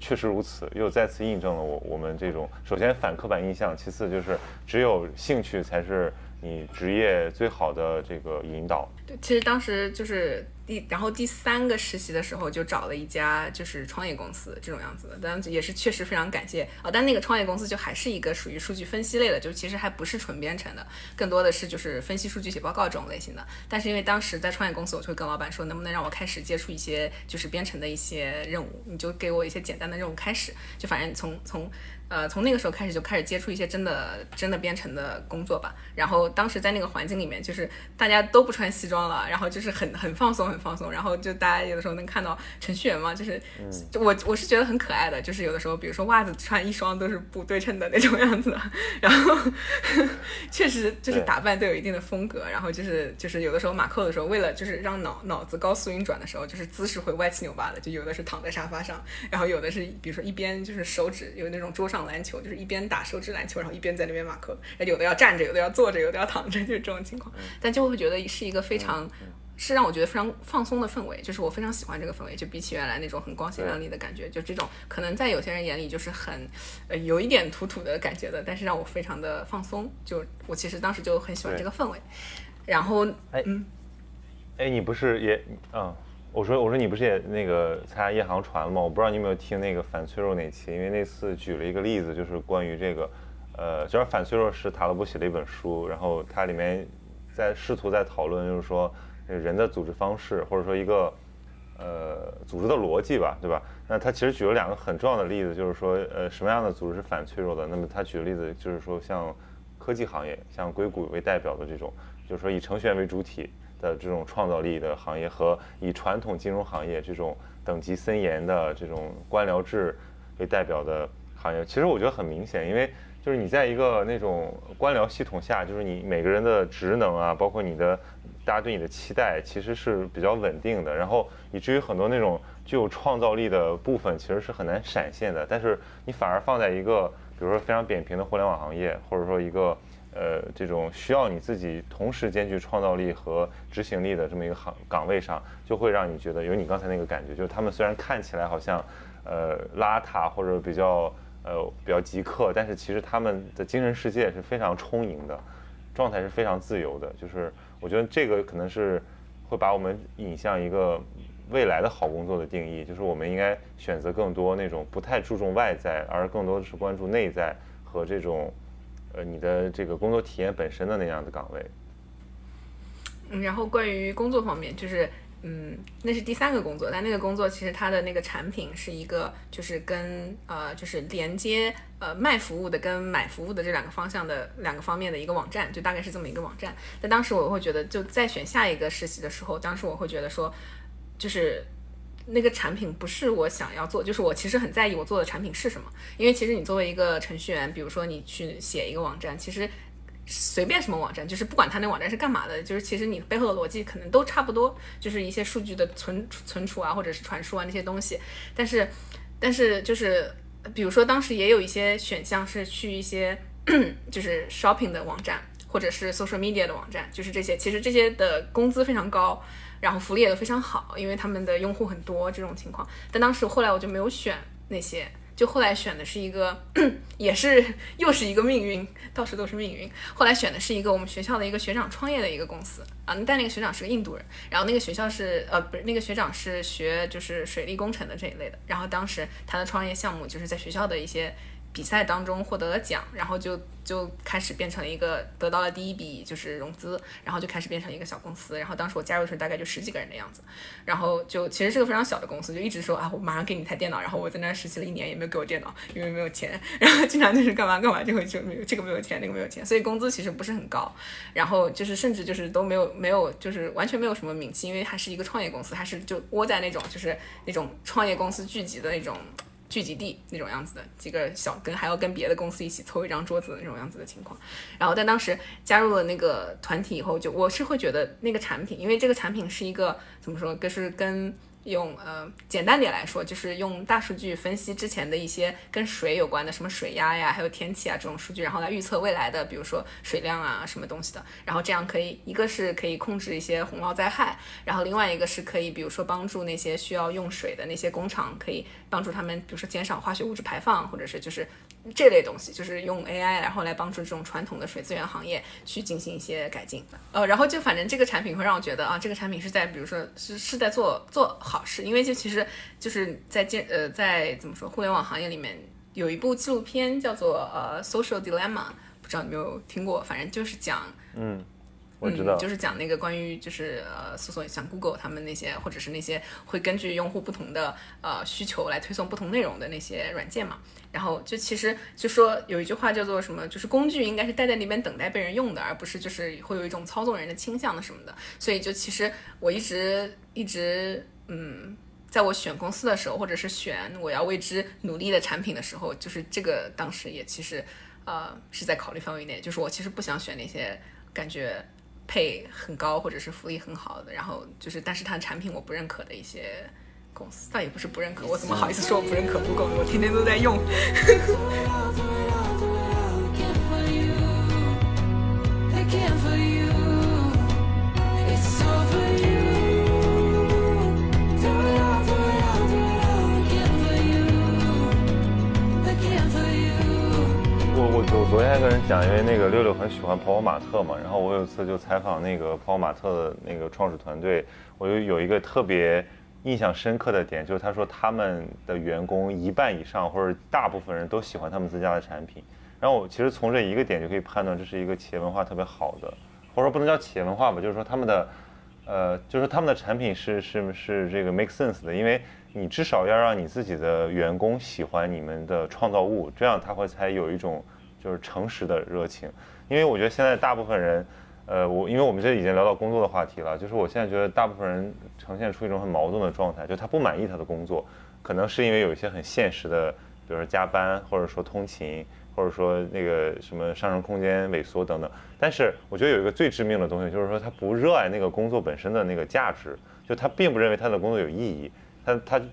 确实如此，又再次印证了我们这种首先反刻板印象，其次就是只有兴趣才是你职业最好的这个引导。对，其实当时就是然后第3个实习的时候就找了一家就是创业公司这种样子的，但也是确实非常感谢但那个创业公司就还是一个属于数据分析类的，就其实还不是纯编程的，更多的是就是分析数据写报告这种类型的。但是因为当时在创业公司，我就跟老板说能不能让我开始接触一些就是编程的一些任务，你就给我一些简单的任务开始，就反正从那个时候开始就开始接触一些真的编程的工作吧。然后当时在那个环境里面，就是大家都不穿西装了，然后就是很放松很放松，然后就大家有的时候能看到程序员嘛，就是我是觉得很可爱的，就是有的时候比如说袜子穿一双都是不对称的那种样子，然后确实就是打扮都有一定的风格，然后就是有的时候马扣的时候，为了就是让脑子高速运转的时候，就是姿势会歪七扭八的，就有的是躺在沙发上，然后有的是比如说一边就是手指有那种桌上篮球，就是一边打手指篮球然后一边在那边马扣，有的要站着有的要坐着有的要躺着，就是这种情况，但就会觉得是一个非常是让我觉得非常放松的氛围，就是我非常喜欢这个氛围，就比起原来那种很光鲜亮丽的感觉，就这种可能在有些人眼里就是很有一点土土的感觉的，但是让我非常的放松，就我其实当时就很喜欢这个氛围。然后你不是也我说你不是也那个参加夜航船吗？我不知道你有没有听那个反脆弱那期，因为那次举了一个例子，就是关于这个就是反脆弱是塔勒布写了一本书，然后它里面试图在讨论就是说人的组织方式或者说一个组织的逻辑吧，对吧？那他其实举了两个很重要的例子，就是说什么样的组织是反脆弱的。那么他举的例子就是说像科技行业，像硅谷为代表的这种就是说以程序员为主体的这种创造力的行业，和以传统金融行业这种等级森严的这种官僚制为代表的行业。其实我觉得很明显，因为就是你在一个那种官僚系统下，就是你每个人的职能啊，包括你的大家对你的期待其实是比较稳定的，然后以至于很多那种具有创造力的部分其实是很难闪现的。但是你反而放在一个比如说非常扁平的互联网行业，或者说一个这种需要你自己同时兼具创造力和执行力的这么一个岗位上，就会让你觉得有你刚才那个感觉，就是他们虽然看起来好像邋遢或者比较极客，但是其实他们的精神世界是非常充盈的，状态是非常自由的。就是我觉得这个可能是会把我们引向一个未来的好工作的定义，就是我们应该选择更多那种不太注重外在，而更多的是关注内在和这种你的这个工作体验本身的那样的岗位。然后关于工作方面，就是那是第三个工作，但那个工作其实它的那个产品是一个就是跟就是连接卖服务的跟买服务的这两个方向的两个方面的一个网站，就大概是这么一个网站。但当时我会觉得就在选下一个实习的时候，当时我会觉得说就是那个产品不是我想要做，就是我其实很在意我做的产品是什么。因为其实你作为一个程序员，比如说你去写一个网站，其实随便什么网站，就是不管它那网站是干嘛的，就是其实你背后的逻辑可能都差不多，就是一些数据的存储啊，或者是传输啊那些东西。但是就是比如说当时也有一些选项是去一些就是 shopping 的网站，或者是 social media 的网站，就是这些其实这些的工资非常高，然后福利也都非常好，因为他们的用户很多这种情况。但当时后来我就没有选那些，就后来选的是一个也是又是一个命运，到处都是命运。后来选的是一个我们学校的一个学长创业的一个公司啊，但那个学长是个印度人，然后那个学校是那个学长是学就是水利工程的这一类的，然后当时他的创业项目就是在学校的一些比赛当中获得了奖，然后就开始变成了一个得到了第一笔就是融资，然后就开始变成一个小公司。然后当时我加入的时候大概就10几个人的样子，然后就其实是个非常小的公司，就一直说啊我马上给你台电脑，然后我在那实习了1年也没有给我电脑，因为没有钱，然后经常就是干嘛就会就没有这个没有钱那个没有钱，所以工资其实不是很高，然后就是甚至就是都没有就是完全没有什么名气，因为还是一个创业公司，还是就窝在那种就是那种创业公司聚集的那种聚集地那种样子的几个小跟还要跟别的公司一起凑一张桌子的那种样子的情况。然后但当时加入了那个团体以后，就我是会觉得那个产品，因为这个产品是一个怎么说，就是跟用简单点来说就是用大数据分析之前的一些跟水有关的什么水压呀还有天气啊这种数据，然后来预测未来的比如说水量啊什么东西的，然后这样可以一个是可以控制一些洪涝灾害，然后另外一个是可以比如说帮助那些需要用水的那些工厂，可以帮助他们比如说减少化学物质排放，或者是就是这类东西，就是用 AI 然后来帮助这种传统的水资源行业去进行一些改进。然后就反正这个产品会让我觉得啊，这个产品是在比如说是在做好事，因为就其实就是在怎么说互联网行业里面有一部纪录片叫做Social Dilemma， 不知道你有没有听过，反正就是讲我知道，就是讲那个关于就是搜索像 Google 他们那些，或者是那些会根据用户不同的需求来推送不同内容的那些软件嘛。然后就其实就说有一句话叫做什么，就是工具应该是待在那边等待被人用的，而不是就是会有一种操纵人的倾向的什么的。所以就其实我一直在我选公司的时候，或者是选我要为之努力的产品的时候，就是这个当时也其实是在考虑范围内，就是我其实不想选那些感觉配很高或者是福利很好的，然后就是但是它的产品我不认可的一些公司。倒也不是不认可，我怎么好意思说我不认可 Google， 我天天都在用。我昨天跟人讲，因为那个六六很喜欢泡泡玛特嘛，然后我有一次就采访那个泡泡玛特的那个创始团队，我就有一个特别印象深刻的点，就是他说他们的员工一半以上或者大部分人都喜欢他们自家的产品。然后我其实从这一个点就可以判断这是一个企业文化特别好的，或者说不能叫企业文化吧，就是说他们的就是他们的产品是这个 make sense 的，因为你至少要让你自己的员工喜欢你们的创造物，这样他会才有一种就是诚实的热情。因为我觉得现在大部分人因为我们这已经聊到工作的话题了，就是我现在觉得大部分人呈现出一种很矛盾的状态，就他不满意他的工作，可能是因为有一些很现实的，比如说加班，或者说通勤，或者说那个什么上升空间萎缩等等。但是我觉得有一个最致命的东西，就是说他不热爱那个工作本身的那个价值，就他并不认为他的工作有意义，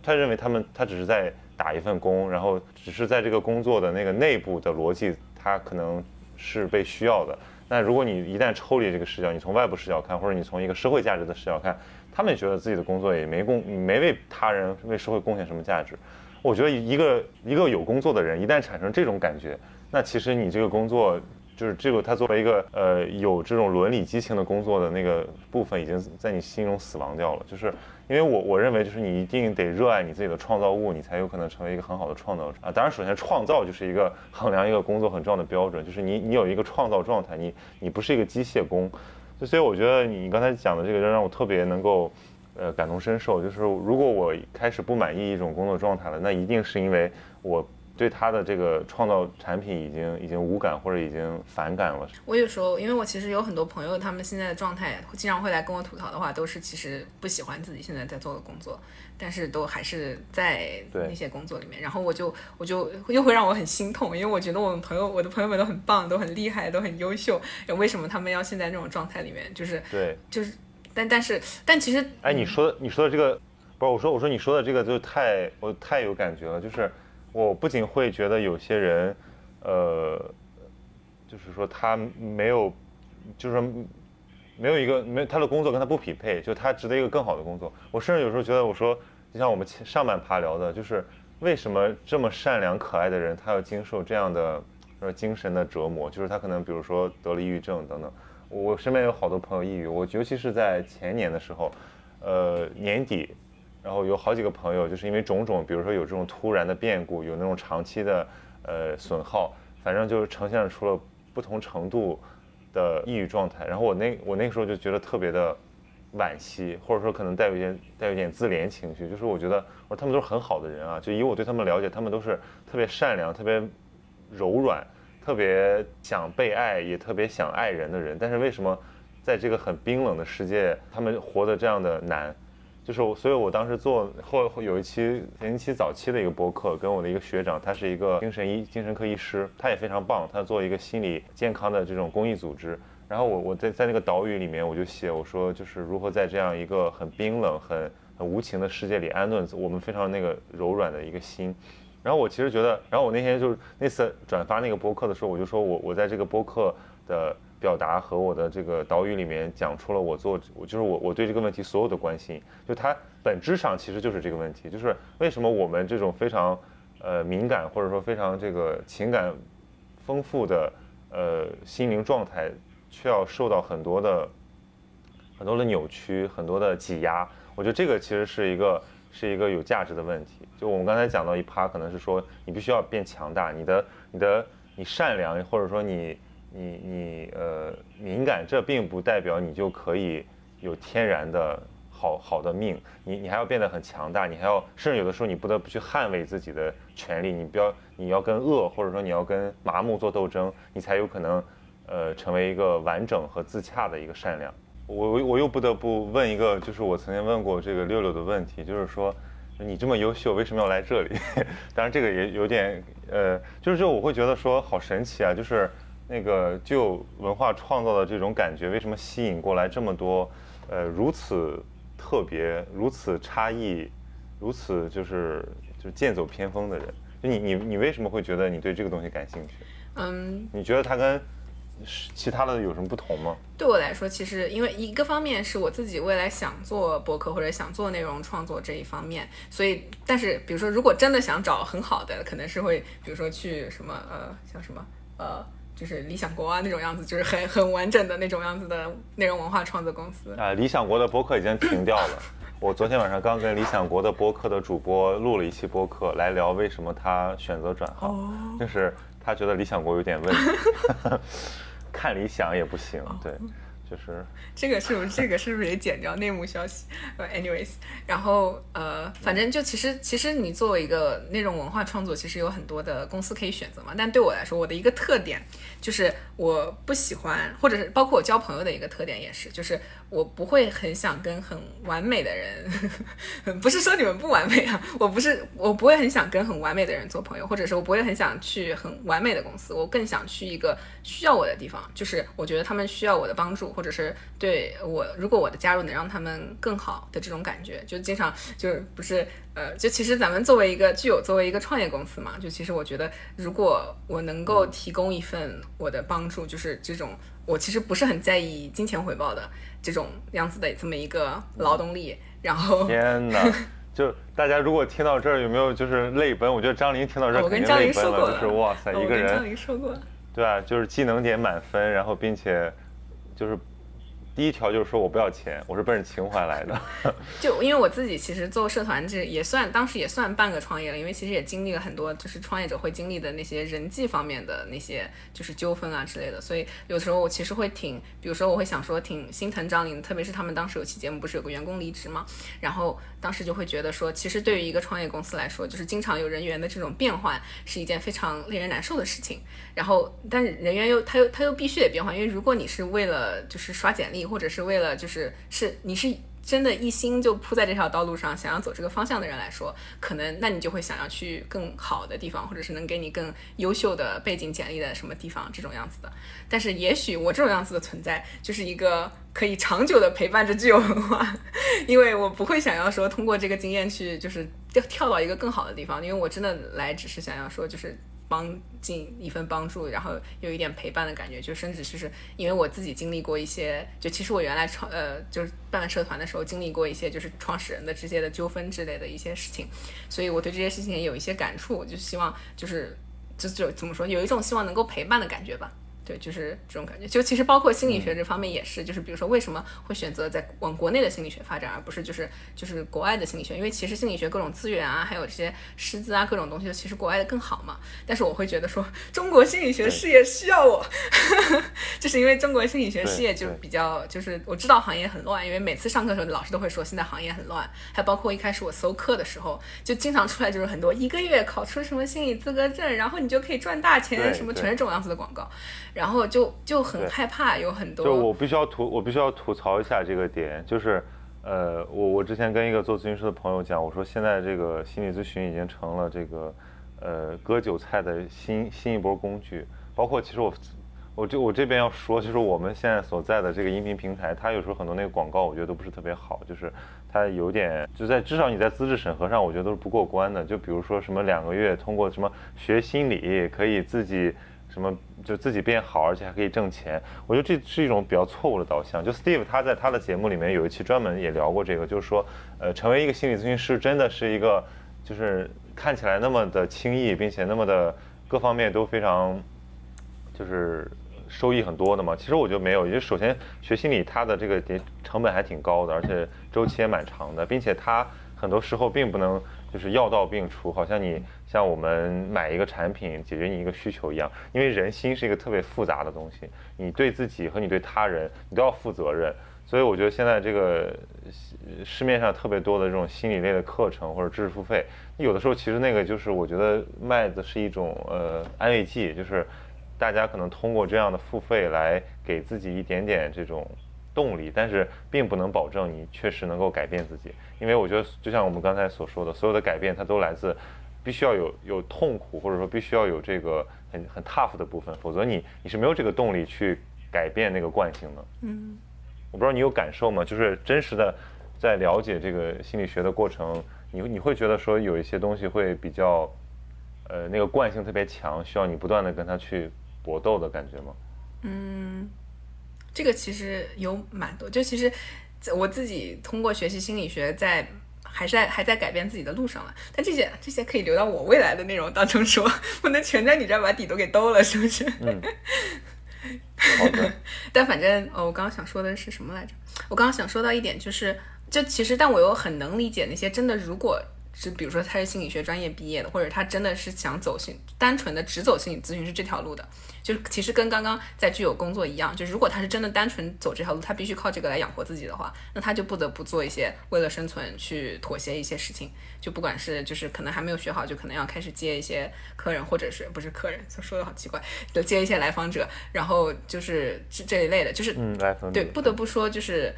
他认为他只是在打一份工，然后只是在这个工作的那个内部的逻辑它可能是被需要的。那如果你一旦抽离这个视角，你从外部视角看，或者你从一个社会价值的视角看，他们也觉得自己的工作也没为他人为社会贡献什么价值。我觉得一个有工作的人一旦产生这种感觉，那其实你这个工作就是这个他作为一个有这种伦理激情的工作的那个部分已经在你心中死亡掉了。就是因为我认为就是你一定得热爱你自己的创造物，你才有可能成为一个很好的创造者啊。当然首先创造就是一个衡量一个工作很重要的标准，就是你有一个创造状态，你不是一个机械工。就所以我觉得你刚才讲的这个让我特别能够感同身受，就是如果我开始不满意一种工作状态了，那一定是因为我对他的这个创造产品已经无感或者已经反感了。我有时候，因为我其实有很多朋友，他们现在的状态经常会来跟我吐槽的话，都是其实不喜欢自己现在在做的工作，但是都还是在那些工作里面。然后我就又会让我很心痛，因为我觉得我的朋友们都很棒，都很厉害，都很优秀，为什么他们要现在这种状态里面？就是对，就是但其实哎，你说的这个不是我说你说的这个就太有感觉了，就是。我不仅会觉得有些人，就是说他没有，就是没有一个没有他的工作跟他不匹配，就他值得一个更好的工作。我甚至有时候觉得，我说就像我们上半趴聊的，就是为什么这么善良可爱的人，他要经受这样的精神的折磨？就是他可能比如说得了抑郁症等等。我身边有好多朋友抑郁，我尤其是在前年的时候，年底。然后有好几个朋友就是因为种种，比如说有这种突然的变故，有那种长期的损耗，反正就呈现出了不同程度的抑郁状态。然后我那个时候就觉得特别的惋惜，或者说可能带有一点自怜情绪，就是我觉得我说他们都是很好的人啊，就以我对他们了解，他们都是特别善良、特别柔软、特别想被爱，也特别想爱人的人，但是为什么在这个很冰冷的世界，他们活得这样的难？就是所以我当时做后有一期前期早期的一个播客，跟我的一个学长，他是一个精神科医师，他也非常棒，他做一个心理健康的这种公益组织。然后我在那个岛屿里面，我就写我说就是如何在这样一个很冰冷、很无情的世界里安顿我们非常那个柔软的一个心。然后我其实觉得，然后我那天就是那次转发那个播客的时候，我就说我在这个播客的表达和我的这个岛屿里面讲出了我对这个问题所有的关心，就它本质上其实就是这个问题，就是为什么我们这种非常敏感或者说非常这个情感丰富的心灵状态，却要受到很多的扭曲、很多的挤压。我觉得这个其实是一个有价值的问题。就我们刚才讲到一趴，可能是说你必须要变强大，你善良或者说你。敏感，这并不代表你就可以有天然的好的命，你还要变得很强大，你还要甚至有的时候你不得不去捍卫自己的权利，你要跟恶或者说你要跟麻木做斗争，你才有可能成为一个完整和自洽的一个善良。我又不得不问一个，就是我曾经问过这个六六的问题，就是说你这么优秀为什么要来这里？当然这个也有点就是我会觉得说好神奇啊，就是那个就文化创造的这种感觉为什么吸引过来这么多如此特别如此差异如此就是剑走偏锋的人？就你为什么会觉得你对这个东西感兴趣？你觉得它跟其他的有什么不同吗？对我来说，其实因为一个方面是我自己未来想做博客或者想做内容创作这一方面，所以但是比如说如果真的想找很好的，可能是会比如说去什么像什么就是理想国啊那种样子，就是很完整的那种样子的内容文化创作公司啊。理想国的播客已经停掉了。我昨天晚上刚跟理想国的播客的主播录了一期播客，来聊为什么他选择转行，就是他觉得理想国有点问题。看理想也不行，对，就是这个是不是也剪掉内幕消息 ？Anyways， 然后反正就其实你作为一个内容文化创作，其实有很多的公司可以选择嘛。但对我来说，我的一个特点就是我不喜欢，或者是包括我交朋友的一个特点也是，就是我不会很想跟很完美的人，不是说你们不完美啊，我不会很想跟很完美的人做朋友，或者是我不会很想去很完美的公司，我更想去一个需要我的地方，就是我觉得他们需要我的帮助。或者是对我，如果我的加入能让他们更好的这种感觉，就经常就是不是就其实咱们作为一个创业公司嘛，就其实我觉得如果我能够提供一份我的帮助，就是这种我其实不是很在意金钱回报的这种样子的这么一个劳动力，然后天哪！就大家如果听到这儿有没有就是泪奔？我觉得张琳听到这儿肯定泪奔了，就是哇塞一个人，我跟张琳说过，对啊，就是技能点满分，然后并且。就是第一条就是说我不要钱，我是奔着情怀来的。就因为我自己其实做社团这当时也算半个创业了，因为其实也经历了很多就是创业者会经历的那些人际方面的那些就是纠纷啊之类的，所以有时候我其实会比如说我会想说挺心疼张琳，特别是他们当时有期节目不是有个员工离职嘛，然后当时就会觉得说其实对于一个创业公司来说，就是经常有人员的这种变换是一件非常令人难受的事情，然后但是人员他又必须得变换，因为如果你是为了就是刷简历或者是为了就是你是真的一心就扑在这条道路上想要走这个方向的人来说，可能那你就会想要去更好的地方，或者是能给你更优秀的背景简历的什么地方这种样子的。但是也许我这种样子的存在就是一个可以长久的陪伴着具有文化，因为我不会想要说通过这个经验去就是跳到一个更好的地方，因为我真的来只是想要说就是尽一份帮助，然后有一点陪伴的感觉，就甚至就是因为我自己经历过一些，就其实我原来就是办社团的时候经历过一些就是创始人的这些的纠纷之类的一些事情，所以我对这些事情也有一些感触，就希望就是怎么说，有一种希望能够陪伴的感觉吧。对，就是这种感觉。就其实包括心理学这方面也是，就是比如说为什么会选择在往国内的心理学发展，而不是就是国外的心理学，因为其实心理学各种资源啊，还有这些师资啊，各种东西其实国外的更好嘛。但是我会觉得说中国心理学事业需要我就是因为中国心理学事业就比较，就是我知道行业很乱，因为每次上课的时候老师都会说现在行业很乱，还包括一开始我搜课的时候就经常出来就是很多一个月考出什么心理资格证，然后你就可以赚大钱什么，全是这种样子的广告，然后就很害怕，有很多。就我必须要吐槽一下这个点，就是，我之前跟一个做咨询师的朋友讲，我说现在这个心理咨询已经成了这个，割韭菜的新一波工具。包括其实我这边要说，就是我们现在所在的这个音频平台，它有时候很多那个广告，我觉得都不是特别好，就是它有点就在至少你在资质审核上，我觉得都是不过关的。就比如说什么2个月通过什么学心理可以自己。什么就自己变好，而且还可以挣钱，我觉得这是一种比较错误的导向。就 Steve 他在他的节目里面有一期专门也聊过这个，就是说，成为一个心理咨询师真的是一个，就是看起来那么的轻易，并且那么的各方面都非常，就是收益很多的嘛。其实我觉得没有，因为首先学心理它的这个成本还挺高的，而且周期也蛮长的，并且它很多时候并不能就是药到病除，好像你像我们买一个产品解决你一个需求一样，因为人心是一个特别复杂的东西，你对自己和你对他人你都要负责任。所以我觉得现在这个市面上特别多的这种心理类的课程或者知识付费，有的时候其实那个就是我觉得卖的是一种安慰剂，就是大家可能通过这样的付费来给自己一点点这种动力，但是并不能保证你确实能够改变自己。因为我觉得就像我们刚才所说的，所有的改变它都来自必须要有痛苦，或者说必须要有这个很 tough 的部分，否则你是没有这个动力去改变那个惯性的。嗯，我不知道你有感受吗？就是真实的在了解这个心理学的过程，你会觉得说有一些东西会比较那个惯性特别强，需要你不断的跟它去搏斗的感觉吗？嗯，这个其实有蛮多，就其实我自己通过学习心理学还在改变自己的路上了，但这些可以留到我未来的内容当中说，不能全在你这儿把底都给兜了，是不是？嗯，好的。但反正我刚刚想说的是什么来着？我刚刚想说到一点就是，就其实但我又很能理解那些真的如果是比如说他是心理学专业毕业的，或者他真的是想走单纯的只走心理咨询是这条路的，就是其实跟刚刚在具有工作一样，就是如果他是真的单纯走这条路，他必须靠这个来养活自己的话，那他就不得不做一些为了生存去妥协一些事情，就不管是就是可能还没有学好，就可能要开始接一些客人，或者是不是客人说的好奇怪，接一些来访者，然后就是这一类的，就是对，不得不说就是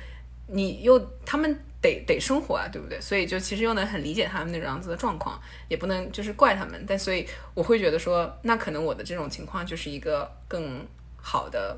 你又他们得生活啊，对不对？所以就其实又能很理解他们那样子的状况，也不能就是怪他们。但所以我会觉得说，那可能我的这种情况就是一个更好的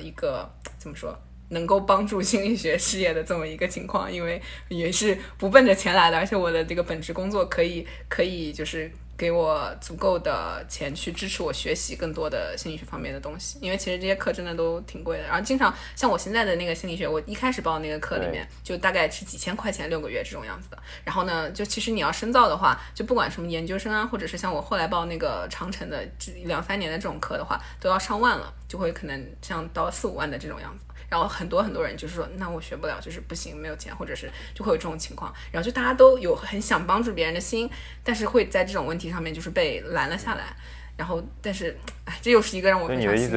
一个怎么说，能够帮助心理学事业的这么一个情况，因为也是不奔着钱来的，而且我的这个本职工作可以就是给我足够的钱去支持我学习更多的心理学方面的东西，因为其实这些课真的都挺贵的。然后经常像我现在的那个心理学，我一开始报的那个课里面就大概是几千块钱6个月这种样子的。然后呢，就其实你要深造的话，就不管什么研究生啊，或者是像我后来报那个长城的2-3年的这种课的话，都要上万了，就会可能像到4-5万的这种样子。然后很多人就是说，那我学不了，就是不行，没有钱，或者是就会有这种情况。然后就大家都有很想帮助别人的心，但是会在这种问题上面就是被拦了下来。然后，但是，哎，这又是一个让我非常辛苦。所以你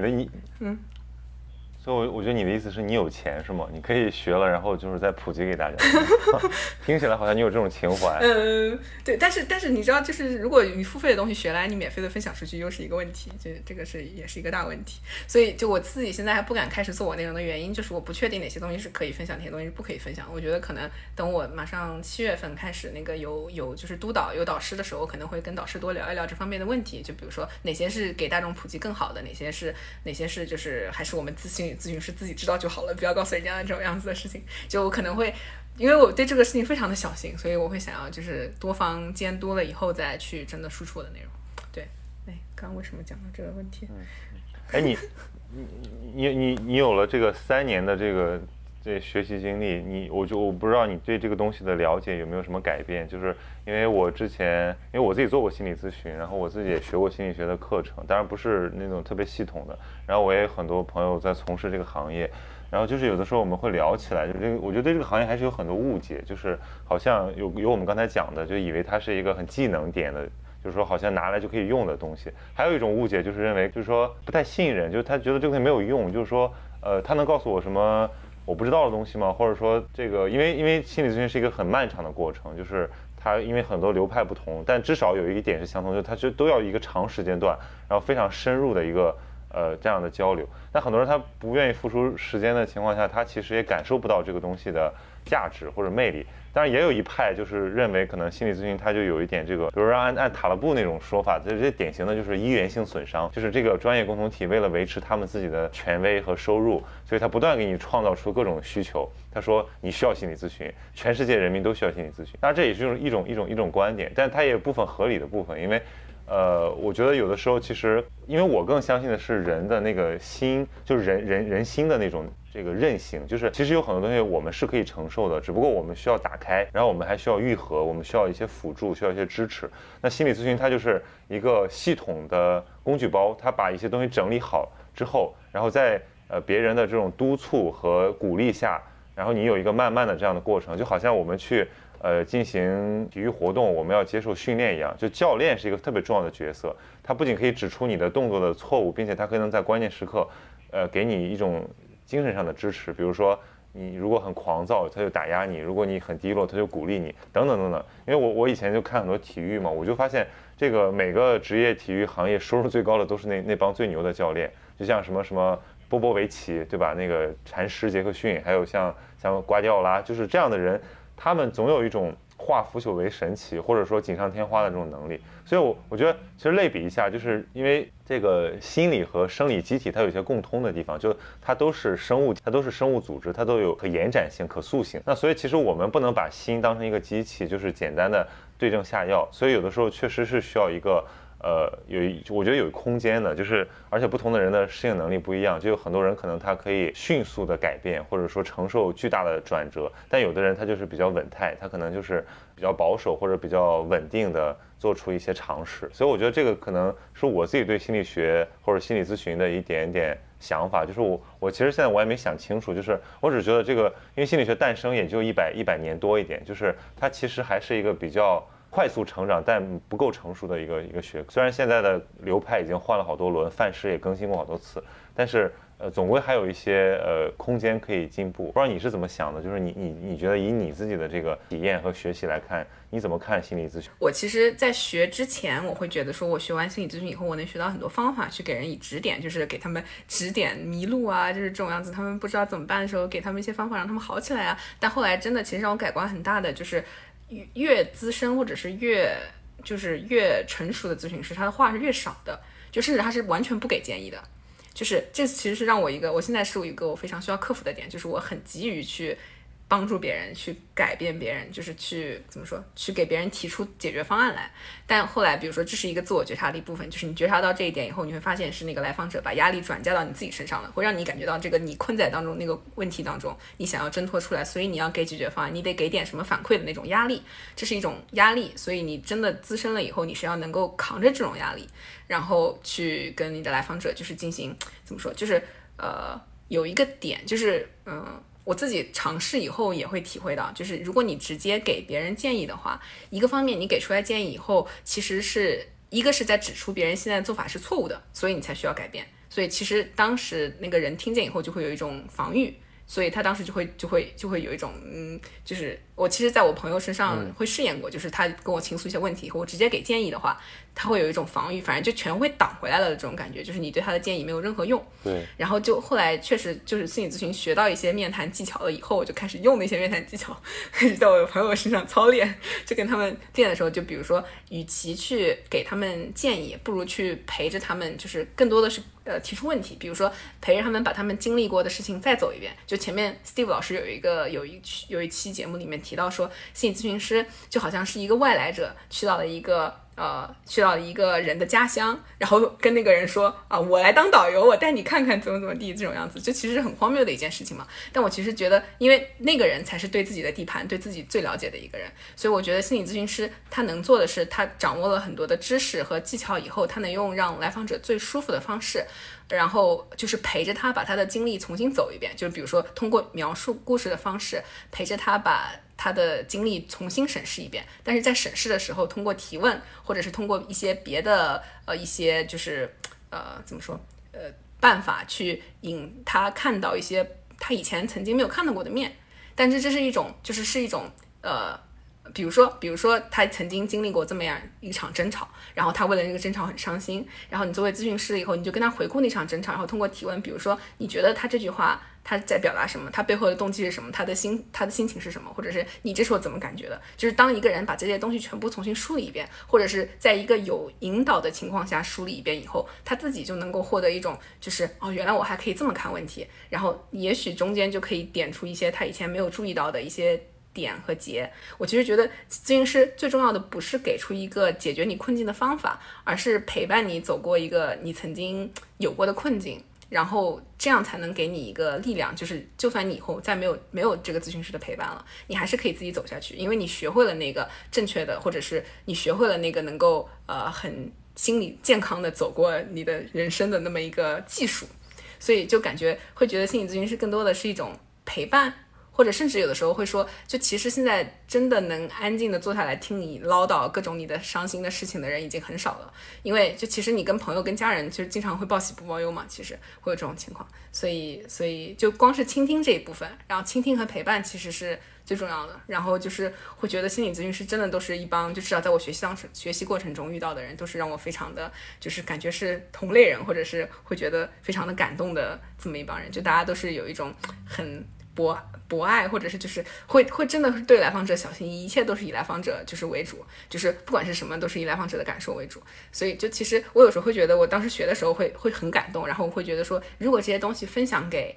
的意思是我觉得你的意思是你有钱是吗？你可以学了，然后就是再普及给大家。听起来好像你有这种情怀。对，但是你知道，就是如果你付费的东西学来，你免费的分享出去又是一个问题，这个也是一个大问题。所以就我自己现在还不敢开始做我内容的原因，就是我不确定哪些东西是可以分享，哪些东西是不可以分享。我觉得可能等我马上7月份开始那个有就是督导有导师的时候，我可能会跟导师多聊一聊这方面的问题，就比如说哪些是给大众普及更好的，哪些是就是还是我们咨询师自己知道就好了，不要告诉人家这种样子的事情。就我可能会因为我对这个事情非常的小心，所以我会想要就是多方监督了以后再去真的输出我的内容。对，哎，刚刚为什么讲到这个问题？哎，你有了这个3年的这学习经历，我不知道你对这个东西的了解有没有什么改变？就是因为我自己做过心理咨询，然后我自己也学过心理学的课程，当然不是那种特别系统的。然后我也有很多朋友在从事这个行业，然后就是有的时候我们会聊起来，就是我觉得对这个行业还是有很多误解，就是好像有我们刚才讲的，就以为它是一个很技能点的。就是说好像拿来就可以用的东西。还有一种误解就是认为就是说不太信任，就是他觉得这个东西没有用，就是说他能告诉我什么我不知道的东西吗？或者说这个因为心理咨询是一个很漫长的过程，就是它因为很多流派不同，但至少有一点是相同，就是它都要一个长时间段，然后非常深入的一个这样的交流。那很多人他不愿意付出时间的情况下，他其实也感受不到这个东西的价值或者魅力。当然也有一派就是认为可能心理咨询它就有一点这个，比如说按塔勒布那种说法，这典型的就是依源性损伤，就是这个专业共同体为了维持他们自己的权威和收入，所以他不断给你创造出各种需求。他说你需要心理咨询，全世界人民都需要心理咨询。当然这也是一种观点，但它也有部分合理的部分，因为我觉得有的时候其实因为我更相信的是人的那个心，就是人心的那种这个韧性，就是其实有很多东西我们是可以承受的，只不过我们需要打开，然后我们还需要愈合，我们需要一些辅助，需要一些支持。那心理咨询它就是一个系统的工具包，它把一些东西整理好之后，然后在别人的这种督促和鼓励下，然后你有一个慢慢的这样的过程，就好像我们去进行体育活动，我们要接受训练一样，就教练是一个特别重要的角色，他不仅可以指出你的动作的错误，并且他可能在关键时刻，给你一种精神上的支持，比如说你如果很狂躁，他就打压你；如果你很低落，他就鼓励你，等等等等。因为我以前就看很多体育嘛，我就发现这个每个职业体育行业收入最高的都是那帮最牛的教练，就像什么什么波波维奇，对吧？那个禅师杰克逊，还有像瓜迪奥拉，就是这样的人，他们总有一种化腐朽为神奇，或者说锦上添花的这种能力。所以我觉得其实类比一下，就是因为这个心理和生理机体它有一些共通的地方，就它都是生物，它都是生物组织，它都有可延展性、可塑性。那所以其实我们不能把心当成一个机器，就是简单的对症下药。所以有的时候确实是需要一个我觉得有空间的，就是而且不同的人的适应能力不一样，就有很多人可能他可以迅速的改变，或者说承受巨大的转折，但有的人他就是比较稳态，他可能就是比较保守或者比较稳定的做出一些尝试。所以我觉得这个可能是我自己对心理学或者心理咨询的一点点想法，就是我其实现在我也没想清楚，就是我只觉得这个，因为心理学诞生也就一百年多一点，就是它其实还是一个比较快速成长但不够成熟的一个学科，虽然现在的流派已经换了好多轮，范式也更新过好多次，但是总归还有一些空间可以进步。不知道你是怎么想的，就是你觉得以你自己的这个体验和学习来看，你怎么看心理咨询？我其实在学之前，我会觉得说我学完心理咨询以后，我能学到很多方法去给人以指点，就是给他们指点迷路啊，就是这种样子，他们不知道怎么办的时候给他们一些方法让他们好起来啊。但后来真的其实让我改观很大的就是越资深或者是越成熟的咨询师，他的话是越少的，就甚至他是完全不给建议的。就是这其实是让我现在是一个我非常需要克服的点，就是我很急于去帮助别人，去改变别人，就是去怎么说，去给别人提出解决方案来。但后来比如说这是一个自我觉察的一部分，就是你觉察到这一点以后，你会发现是那个来访者把压力转嫁到你自己身上了，会让你感觉到这个你困在当中，那个问题当中你想要挣脱出来，所以你要给解决方案，你得给点什么反馈的那种压力，这是一种压力。所以你真的资深了以后，你是要能够扛着这种压力，然后去跟你的来访者就是进行怎么说，就是有一个点，就是我自己尝试以后也会体会到，就是如果你直接给别人建议的话，一个方面你给出来建议以后，其实是一个是在指出别人现在做法是错误的，所以你才需要改变。所以其实当时那个人听见以后就会有一种防御，所以他当时就会有一种就是我其实在我朋友身上会试验过，就是他跟我倾诉一些问题以后，我直接给建议的话，他会有一种防御，反正就全会挡回来了的这种感觉，就是你对他的建议没有任何用。对，然后就后来确实就是心理咨询学到一些面谈技巧了以后，我就开始用那些面谈技巧，开始在我的朋友身上操练，就跟他们练的时候，就比如说与其去给他们建议，不如去陪着他们，就是更多的是提出问题，比如说陪着他们把他们经历过的事情再走一遍。就前面 Steve 老师有一期节目里面提到说，心理咨询师就好像是一个外来者去到了一个人的家乡，然后跟那个人说啊，我来当导游，我带你看看怎么地这种样子，就其实很荒谬的一件事情嘛。但我其实觉得，因为那个人才是对自己的地盘、对自己最了解的一个人，所以我觉得心理咨询师他能做的是，他掌握了很多的知识和技巧以后，他能用让来访者最舒服的方式，然后就是陪着他把他的经历重新走一遍，就比如说通过描述故事的方式，陪着他把他的经历重新审视一遍。但是在审视的时候，通过提问或者是通过一些别的一些就是办法去引他看到一些他以前曾经没有看到过的面。但是这是一种就是比如说他曾经经历过这么样一场争吵，然后他为了这个争吵很伤心，然后你作为咨询师以后，你就跟他回顾那场争吵，然后通过提问，比如说你觉得他这句话他在表达什么，他背后的动机是什么，他的心情是什么，或者是你这时候怎么感觉的。就是当一个人把这些东西全部重新梳理一遍，或者是在一个有引导的情况下梳理一遍以后，他自己就能够获得一种就是原来我还可以这么看问题，然后也许中间就可以点出一些他以前没有注意到的一些点和结。我其实觉得咨询师最重要的不是给出一个解决你困境的方法，而是陪伴你走过一个你曾经有过的困境，然后这样才能给你一个力量，就是就算你以后再没有这个咨询师的陪伴了，你还是可以自己走下去，因为你学会了那个正确的，或者是你学会了那个能够很心理健康的走过你的人生的那么一个技术。所以就感觉会觉得心理咨询师更多的是一种陪伴，或者甚至有的时候会说，就其实现在真的能安静的坐下来听你唠叨各种你的伤心的事情的人已经很少了，因为就其实你跟朋友跟家人就是经常会报喜不报忧嘛，其实会有这种情况，所以就光是倾听这一部分，然后倾听和陪伴其实是最重要的。然后就是会觉得心理咨询师真的都是一帮，就至少在我学习过程中遇到的人，都是让我非常的就是感觉是同类人，或者是会觉得非常的感动的这么一帮人，就大家都是有一种很博爱，或者是就是会真的对来访者小心翼翼，一切都是以来访者就是为主，就是不管是什么都是以来访者的感受为主。所以就其实我有时候会觉得我当时学的时候会很感动，然后我会觉得说如果这些东西分享给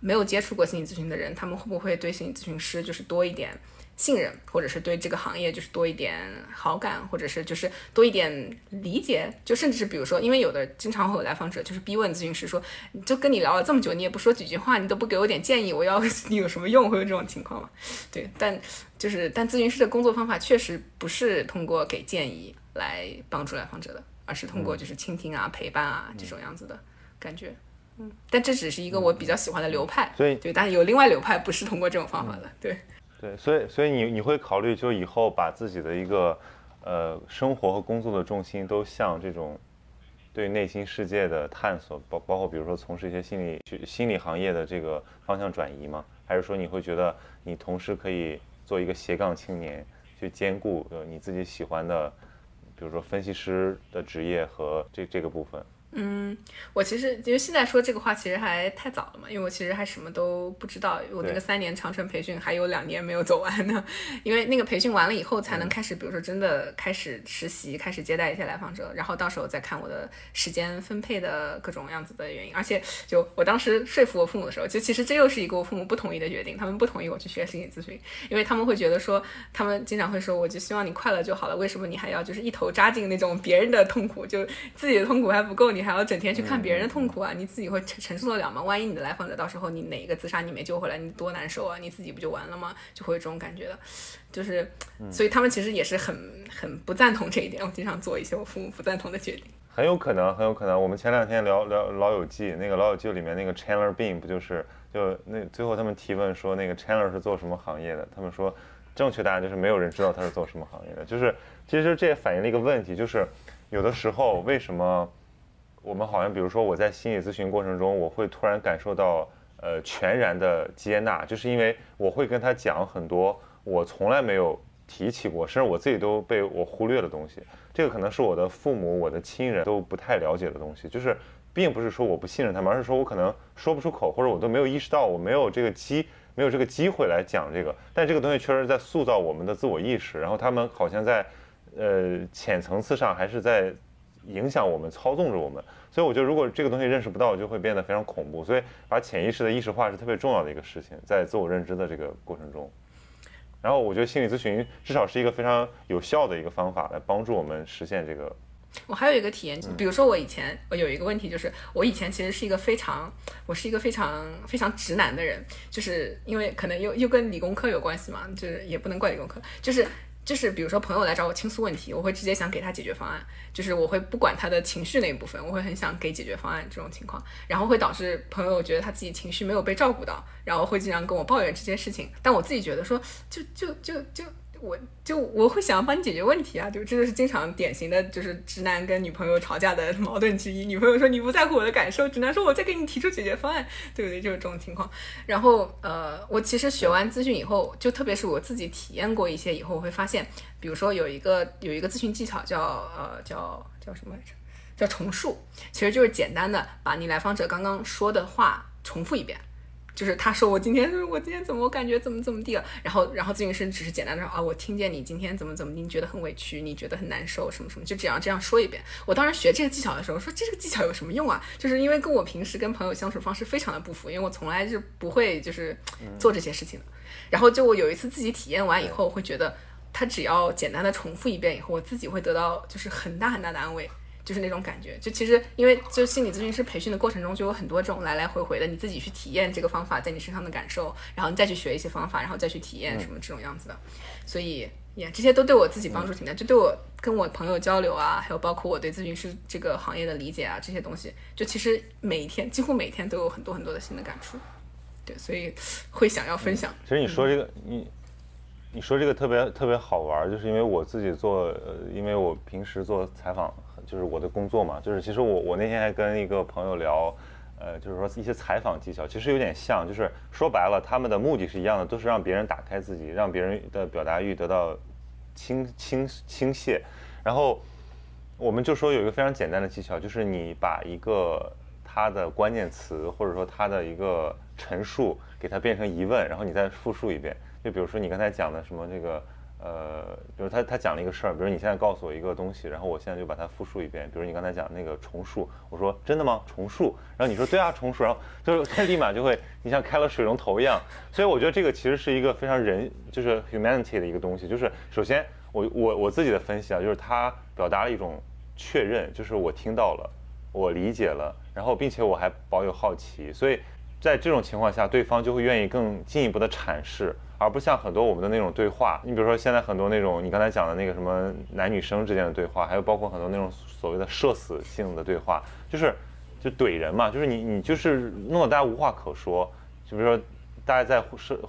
没有接触过心理咨询的人，他们会不会对心理咨询师就是多一点信任，或者是对这个行业就是多一点好感，或者是就是多一点理解，就甚至是比如说，因为有的经常会有来访者就是逼问咨询师说，就跟你聊了这么久你也不说几句话，你都不给我点建议，我要你有什么用，会有这种情况吗？对，但咨询师的工作方法确实不是通过给建议来帮助来访者的，而是通过就是倾听啊、陪伴啊这种样子的感觉。但这只是一个我比较喜欢的流派，所以对，但有另外流派不是通过这种方法的。对对，所以你会考虑就以后把自己的一个生活和工作的重心都向这种对内心世界的探索，包括比如说从事一些心理行业的这个方向转移吗？还是说你会觉得你同时可以做一个斜杠青年，去兼顾你自己喜欢的比如说分析师的职业和这个部分？我其实因为现在说这个话其实还太早了嘛，因为我其实还什么都不知道，我那个3年长程培训还有2年没有走完呢，因为那个培训完了以后才能开始比如说真的开始实习，开始接待一些来访者，然后到时候再看我的时间分配的各种样子的原因。而且就我当时说服我父母的时候，就其实这又是一个我父母不同意的决定，他们不同意我去学心理咨询，因为他们会觉得说，他们经常会说我就希望你快乐就好了，为什么你还要就是一头扎进那种别人的痛苦，就自己的痛苦还不够，你还要整天去看别人的痛苦啊，你自己会承受得了吗？万一你的来访者到时候你哪一个自杀你没救回来，你多难受啊，你自己不就完了吗？就会有这种感觉的，就是所以他们其实也是很不赞同这一点，我经常做一些我父母不赞同的决定。很有可能我们前2天聊老友记，那个老友记里面那个 Chandler Bing 不就是就那最后他们提问说那个 Chandler 是做什么行业的，他们说正确答案就是没有人知道他是做什么行业的。就是其实这也反映了一个问题，就是有的时候为什么我们好像比如说我在心理咨询过程中我会突然感受到全然的接纳，就是因为我会跟他讲很多我从来没有提起过，甚至我自己都被我忽略的东西，这个可能是我的父母我的亲人都不太了解的东西，就是并不是说我不信任他们，而是说我可能说不出口，或者我都没有意识到我没有这个机会来讲这个，但这个东西确实在塑造我们的自我意识，然后他们好像在浅层次上还是在影响我们，操纵着我们，所以我觉得如果这个东西认识不到，就会变得非常恐怖。所以把潜意识的意识化是特别重要的一个事情，在自我认知的这个过程中。然后我觉得心理咨询至少是一个非常有效的一个方法来帮助我们实现这个。我还有一个体验，比如说我以前我有一个问题，就是我以前其实是一个非常直男的人，就是因为可能又跟理工科有关系嘛，就是也不能怪理工科，就是比如说朋友来找我倾诉问题，我会直接想给他解决方案，就是我会不管他的情绪那一部分，我会很想给解决方案这种情况，然后会导致朋友觉得他自己情绪没有被照顾到，然后会经常跟我抱怨这些事情，但我自己觉得说我会想要帮你解决问题啊，就这就是经常典型的就是直男跟女朋友吵架的矛盾之一。女朋友说你不在乎我的感受，直男说我再给你提出解决方案，对不对？就是这种情况。然后我其实学完咨询以后，就特别是我自己体验过一些以后，我会发现，比如说有一个咨询技巧叫什么来着？叫重述，其实就是简单的把你来访者刚刚说的话重复一遍。就是他说我今天怎么我感觉怎么地了，然后咨询师只是简单的说啊，我听见你今天怎么地，你觉得很委屈，你觉得很难受什么，就这样说一遍。我当时学这个技巧的时候说这个技巧有什么用啊，就是因为跟我平时跟朋友相处方式非常的不符，因为我从来就不会就是做这些事情的。然后就我有一次自己体验完以后，我会觉得他只要简单的重复一遍以后，我自己会得到就是很大很大的安慰，就是那种感觉。就其实因为就心理咨询师培训的过程中就有很多种来来回回的，你自己去体验这个方法在你身上的感受，然后你再去学一些方法，然后再去体验什么这种样子的，所以这些都对我自己帮助挺大，就对我跟我朋友交流啊，还有包括我对咨询师这个行业的理解啊，这些东西就其实每一天几乎每天都有很多很多的新的感触。对，所以会想要分享。其实你说这个，你说这个特别特别好玩，就是因为我自己做，因为我平时做采访，就是我的工作嘛，就是其实我那天还跟一个朋友聊，就是说一些采访技巧，其实有点像，就是说白了，他们的目的是一样的，都是让别人打开自己，让别人的表达欲得到倾泻。然后我们就说有一个非常简单的技巧，就是你把一个它的关键词或者说它的一个陈述给它变成疑问，然后你再复述一遍。就比如说你刚才讲的什么这个比如他讲了一个事儿，比如你现在告诉我一个东西，然后我现在就把它复述一遍。比如你刚才讲那个重述，我说真的吗？重述，然后你说对啊，重述，然后就是他立马就会，你像开了水龙头一样。所以我觉得这个其实是一个非常人，就是 humanity 的一个东西。就是首先我自己的分析啊，就是他表达了一种确认，就是我听到了，我理解了，然后并且我还保有好奇，所以在这种情况下，对方就会愿意更进一步的阐释。而不像很多我们的那种对话，你比如说现在很多那种你刚才讲的那个什么男女生之间的对话，还有包括很多那种所谓的社死性的对话，就怼人嘛，就是你就是弄得大家无话可说。就比如说大家在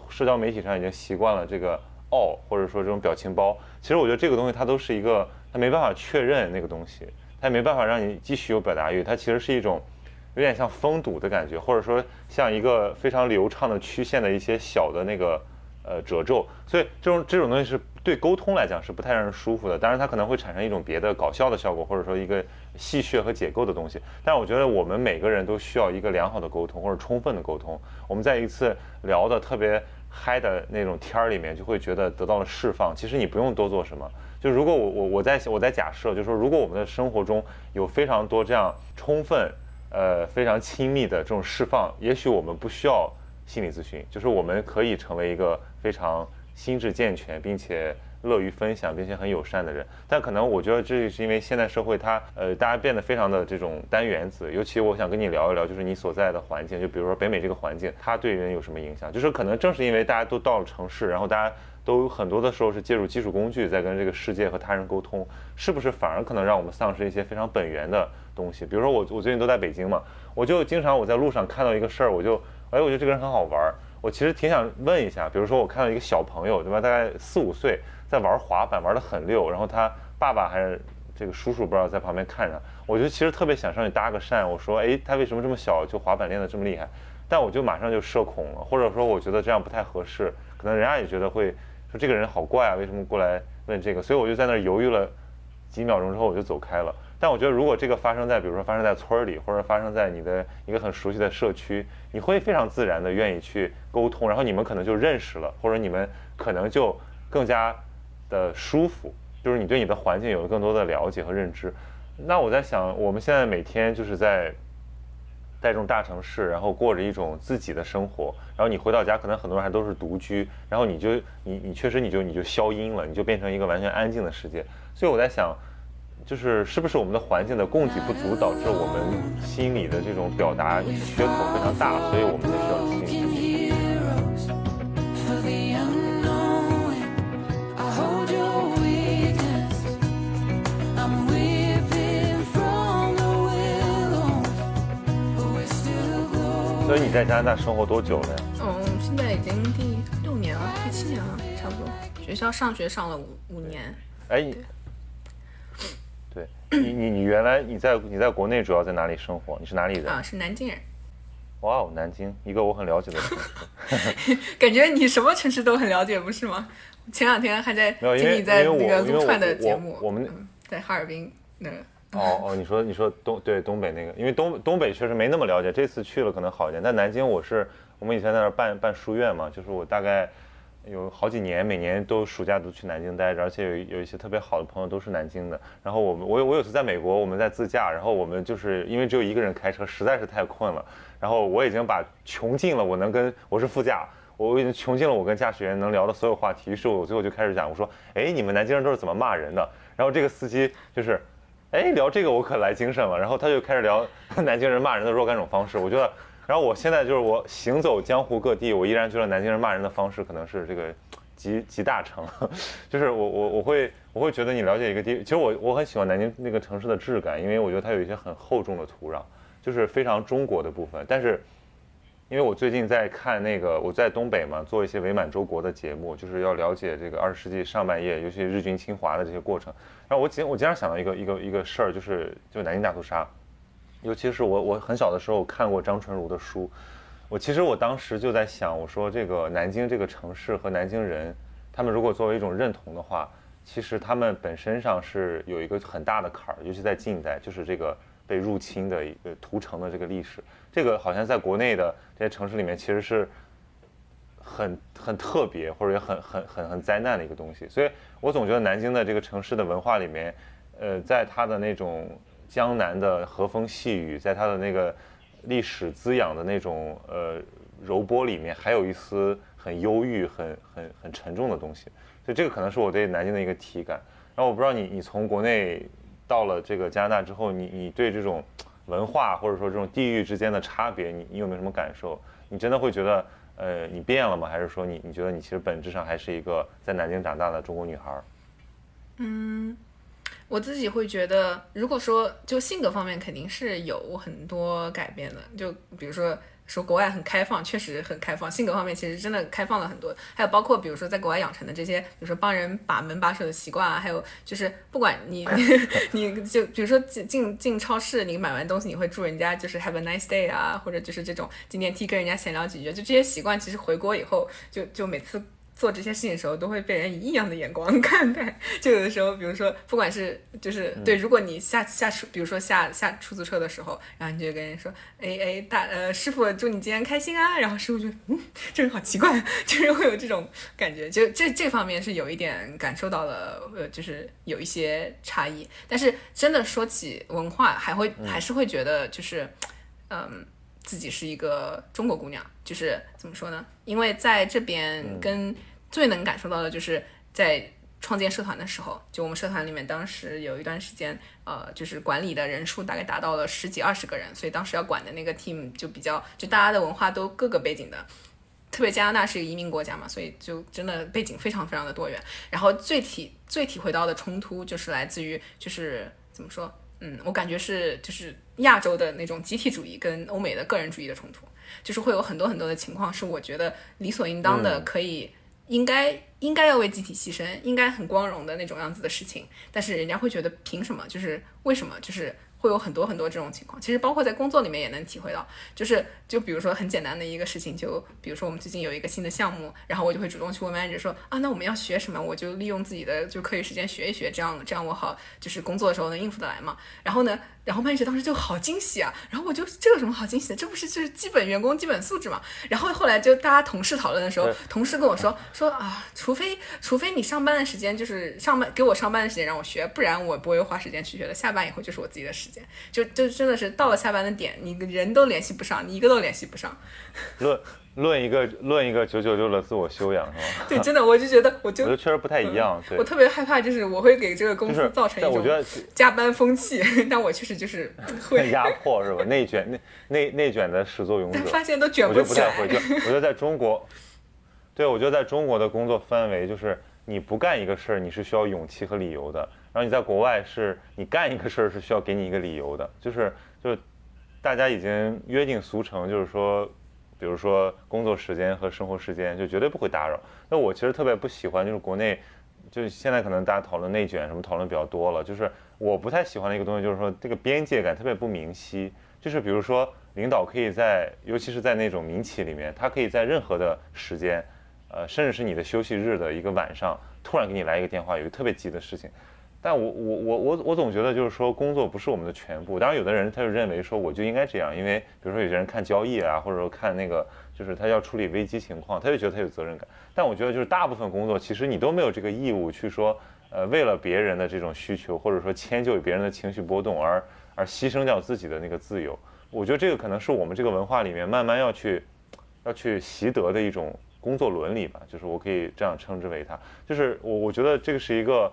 社交媒体上已经习惯了这个哦，或者说这种表情包，其实我觉得这个东西它都是一个，它没办法确认那个东西，它也没办法让你继续有表达欲，它其实是一种有点像封堵的感觉，或者说像一个非常流畅的曲线的一些小的那个。褶皱，所以这种东西是对沟通来讲是不太让人舒服的。当然，它可能会产生一种别的搞笑的效果，或者说一个戏谑和解构的东西。但我觉得我们每个人都需要一个良好的沟通，或者充分的沟通。我们在一次聊的特别嗨的那种天儿里面，就会觉得得到了释放。其实你不用多做什么。就如果我在假设，就是说如果我们的生活中有非常多这样充分非常亲密的这种释放，也许我们不需要。心理咨询就是我们可以成为一个非常心智健全并且乐于分享并且很友善的人，但可能我觉得这是因为现代社会它大家变得非常的这种单元子，尤其我想跟你聊一聊就是你所在的环境，就比如说北美这个环境它对人有什么影响，就是可能正是因为大家都到了城市，然后大家都很多的时候是借助技术工具在跟这个世界和他人沟通，是不是反而可能让我们丧失一些非常本源的东西？比如说我最近都在北京嘛，我就经常我在路上看到一个事儿，我觉得这个人很好玩，我其实挺想问一下，比如说我看到一个小朋友，对吧，大概4、5岁，在玩滑板，玩得很溜，然后他爸爸还是这个叔叔不知道在旁边看着，我就其实特别想上去搭个讪，我说，哎，他为什么这么小就滑板练得这么厉害？但我就马上就社恐了，或者说我觉得这样不太合适，可能人家也觉得会说这个人好怪啊，为什么过来问这个？所以我就在那儿犹豫了几秒钟之后，我就走开了。但我觉得如果这个发生在比如说发生在村里，或者发生在你的一个很熟悉的社区，你会非常自然的愿意去沟通，然后你们可能就认识了，或者你们可能就更加的舒服，就是你对你的环境有了更多的了解和认知。那我在想，我们现在每天就是在这种大城市，然后过着一种自己的生活，然后你回到家，可能很多人还都是独居，然后你确实你就消音了，你就变成一个完全安静的世界。所以我在想，就是是不是我们的环境的供给不足，导致我们心理的这种表达缺口非常大，所以我们才需要心理咨询。所以你在加拿大生活多久了呀？我现在已经第6年了，第7年了，差不多。学校上学上了5年。哎。对你原来你在国内主要在哪里生活？你是哪里人啊？是南京人。哇哦，南京，一个我很了解的城市。感觉你什么城市都很了解，不是吗？前两天还在听你在那个撸串的节目，我们在哈尔滨那个。哦，你说东北那个，因为东北确实没那么了解，这次去了可能好一点。但南京我们以前在那儿办书院嘛，就是我大概。有好几年，每年都暑假都去南京待着，而且有一些特别好的朋友都是南京的。然后我有次在美国，我们在自驾，然后我们就是因为只有一个人开车，实在是太困了。然后我已经把穷尽了，我是副驾，我已经穷尽了我跟驾驶员能聊的所有话题。于是我最后就开始讲，我说，哎，你们南京人都是怎么骂人的？然后这个司机就是，哎，聊这个我可来精神了。然后他就开始聊南京人骂人的若干种方式，我觉得。然后我现在就是我行走江湖各地，我依然觉得南京人骂人的方式可能是这个集大成，就是我会觉得你了解一个地，其实我很喜欢南京那个城市的质感，因为我觉得它有一些很厚重的土壤，就是非常中国的部分，但是因为我最近在看那个，我在东北嘛，做一些伪满洲国的节目，就是要了解这个20世纪上半叶，尤其日军侵华的这些过程。然后我经常想到一个事儿，就是南京大屠杀，尤其是我很小的时候看过张纯如的书，其实我当时就在想，我说这个南京这个城市和南京人，他们如果作为一种认同的话，其实他们本身上是有一个很大的坎儿，尤其在近代，就是这个被入侵的屠城的这个历史。这个好像在国内的这些城市里面，其实是很特别，或者也很灾难的一个东西。所以我总觉得南京的这个城市的文化里面，在它的那种江南的和风细雨，在它的那个历史滋养的那种柔波里面，还有一丝很忧郁、很沉重的东西。所以这个可能是我对南京的一个体感。然后我不知道你从国内到了这个加拿大之后，你对这种文化或者说这种地域之间的差别，你有没有什么感受？你真的会觉得，你变了吗？还是说你觉得你其实本质上还是一个在南京长大的中国女孩？我自己会觉得，如果说就性格方面肯定是有很多改变的，就比如说国外很开放，确实很开放，性格方面其实真的开放了很多，还有包括比如说在国外养成的这些，比如说帮人把门把手的习惯啊，还有就是不管你就比如说进超市，你买完东西你会祝人家就是 have a nice day 啊，或者就是这种今天跟人家闲聊几句，就这些习惯其实回国以后就每次做这些事情的时候都会被人以异样的眼光看待。就有的时候比如说不管是就是对，如果你比如说下出租车的时候，然后你就跟人说师傅祝你今天开心啊，然后师傅就这人好奇怪，就是会有这种感觉。就这方面是有一点感受到了就是有一些差异。但是真的说起文化，还是会觉得就是自己是一个中国姑娘，就是怎么说呢？因为在这边跟最能感受到的就是在创建社团的时候，就我们社团里面当时有一段时间，就是管理的人数大概达到了10几20个人，所以当时要管的那个 team 就比较，就大家的文化都各个背景的，特别加拿大是一个移民国家嘛，所以就真的背景非常非常的多元。然后最体会到的冲突就是来自于就是怎么说？我感觉是就是亚洲的那种集体主义跟欧美的个人主义的冲突，就是会有很多很多的情况是我觉得理所应当的，可以应该要为集体牺牲，应该很光荣的那种样子的事情，但是人家会觉得凭什么，就是为什么，就是会有很多很多这种情况。其实包括在工作里面也能体会到，就比如说很简单的一个事情，就比如说我们最近有一个新的项目，然后我就会主动去问 manager 说啊，那我们要学什么，我就利用自己的就课余时间学一学，这样我好就是工作的时候能应付得来嘛。然后 manager 当时就好惊喜啊，然后我就这有什么好惊喜的，这不是就是基本员工基本素质嘛。然后后来就大家同事讨论的时候，同事跟我说啊，除非你上班的时间就是给我上班的时间让我学，不然我不会花时间去学的，下班以后就是我自己的时间。就真的是到了下班的点，你人都联系不上，你一个都联系不上。论一个996的自我修养是吧？对，真的，我就觉得我确实不太一样。对，我特别害怕，就是我会给这个公司造成一种加班风气，但我确实就是会压迫是吧？内卷的始作俑者，发现都卷不起来。我觉得在中国，对，我觉得在中国的工作氛围就是你不干一个事儿，你是需要勇气和理由的。然后你在国外是你干一个事儿是需要给你一个理由的，就是大家已经约定俗成，就是说比如说工作时间和生活时间就绝对不会打扰。那我其实特别不喜欢，就是国内就是现在可能大家讨论内卷什么讨论比较多了，就是我不太喜欢的一个东西，就是说这个边界感特别不明晰。就是比如说领导可以在，尤其是在那种民企里面，他可以在任何的时间，甚至是你的休息日的一个晚上，突然给你来一个电话，有一个特别急的事情。但我总觉得就是说工作不是我们的全部。当然有的人他就认为说我就应该这样，因为比如说有些人看交易啊，或者说看那个就是他要处理危机情况，他就觉得他有责任感。但我觉得就是大部分工作其实你都没有这个义务去说为了别人的这种需求，或者说迁就别人的情绪波动而牺牲掉自己的那个自由。我觉得这个可能是我们这个文化里面慢慢要去习得的一种工作伦理吧，就是我可以这样称之为它。就是我觉得这个是一个，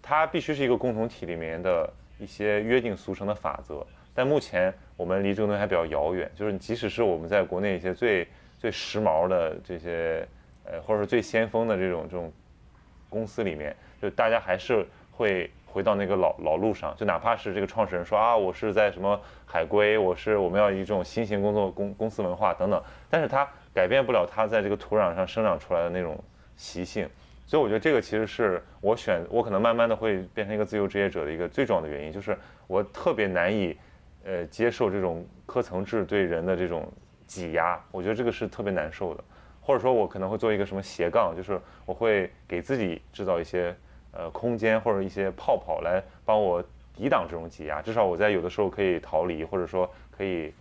它必须是一个共同体里面的一些约定俗成的法则，但目前我们离这个东西还比较遥远。就是即使是我们在国内一些最时髦的这些或者说最先锋的这种公司里面，就大家还是会回到那个老路上，就哪怕是这个创始人说啊，我是在什么海归，我们要以这种新型工作公司文化等等，但是他改变不了他在这个土壤上生长出来的那种习性，所以我觉得这个其实是我可能慢慢的会变成一个自由职业者的一个最重要的原因，就是我特别难以接受这种科层制对人的这种挤压，我觉得这个是特别难受的，或者说我可能会做一个什么斜杠，就是我会给自己制造一些空间或者一些泡泡来帮我抵挡这种挤压，至少我在有的时候可以逃离，或者说可以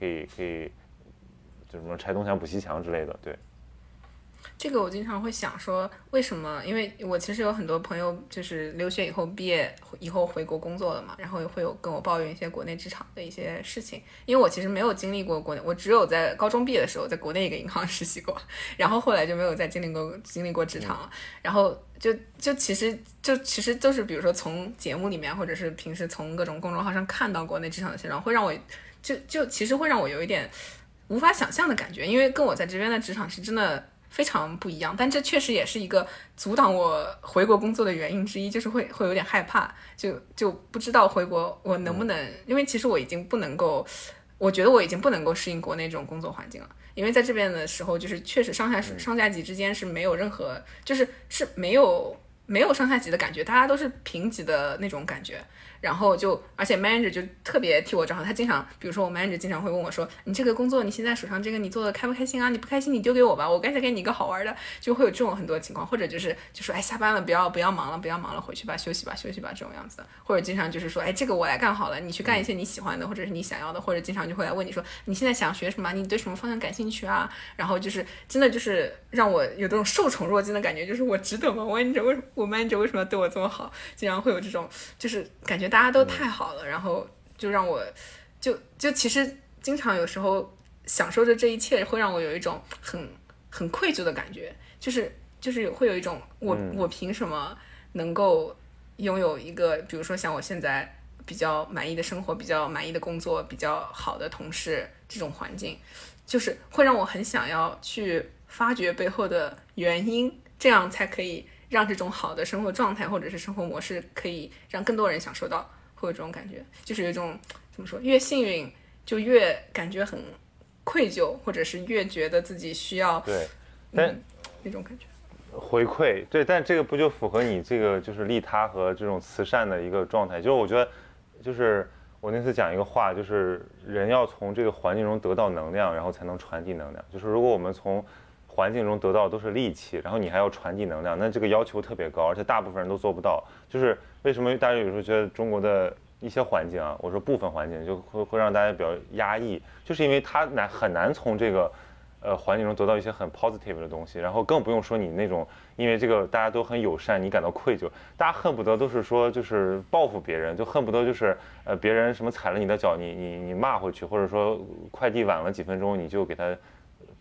就什么拆东墙补西墙之类的。对，这个我经常会想说为什么，因为我其实有很多朋友就是留学以后毕业以后回国工作了嘛，然后会有跟我抱怨一些国内职场的一些事情，因为我其实没有经历过国内，我只有在高中毕业的时候在国内一个银行实习过，然后后来就没有再经历过职场了，然后就其实就是比如说从节目里面或者是平时从各种公众号上看到国内职场的现状，会让我就其实会让我有一点无法想象的感觉，因为跟我在这边的职场是真的非常不一样，但这确实也是一个阻挡我回国工作的原因之一，就是会有点害怕，就不知道回国我能不能，因为其实我觉得我已经不能够适应国内这种工作环境了，因为在这边的时候就是确实上下级之间是没有任何就是没有上下级的感觉，大家都是平级的那种感觉，然后而且 manager 就特别替我着想，他经常比如说我 manager 经常会问我说，你这个工作你现在手上这个你做的开不开心啊，你不开心你丢给我吧，我刚才给你一个好玩的，就会有这种很多情况，或者就说哎下班了不要忙了回去吧休息吧这种样子，或者经常就是说哎这个我来干好了，你去干一些你喜欢的或者是你想要的，或者经常就会来问你说你现在想学什么，你对什么方向感兴趣啊，然后就是真的就是让我有这种受宠若惊的感觉，就是我值得吗？我 manager 为什么要对我这么好？经常会有这种就是感觉大家都太好了，然后就让我就其实经常有时候享受着这一切，会让我有一种很愧疚的感觉，就是会有一种我凭什么能够拥有一个比如说像我现在比较满意的生活、比较满意的工作、比较好的同事这种环境，就是会让我很想要去发掘背后的原因，这样才可以让这种好的生活状态或者是生活模式可以让更多人享受到，会有这种感觉，就是有一种怎么说，越幸运就越感觉很愧疚，或者是越觉得自己需要对，但那种感觉回馈对，但这个不就符合你这个就是利他和这种慈善的一个状态？就是我觉得，就是我那次讲一个话，就是人要从这个环境中得到能量，然后才能传递能量。就是如果我们从环境中得到都是戾气，然后你还要传递能量，那这个要求特别高，而且大部分人都做不到。就是为什么大家有时候觉得中国的一些环境啊，我说部分环境就会让大家比较压抑，就是因为他很难从这个环境中得到一些很 positive 的东西，然后更不用说你那种因为这个大家都很友善，你感到愧疚，大家恨不得都是说就是报复别人，就恨不得就是别人什么踩了你的脚，你骂回去，或者说快递晚了几分钟你就给他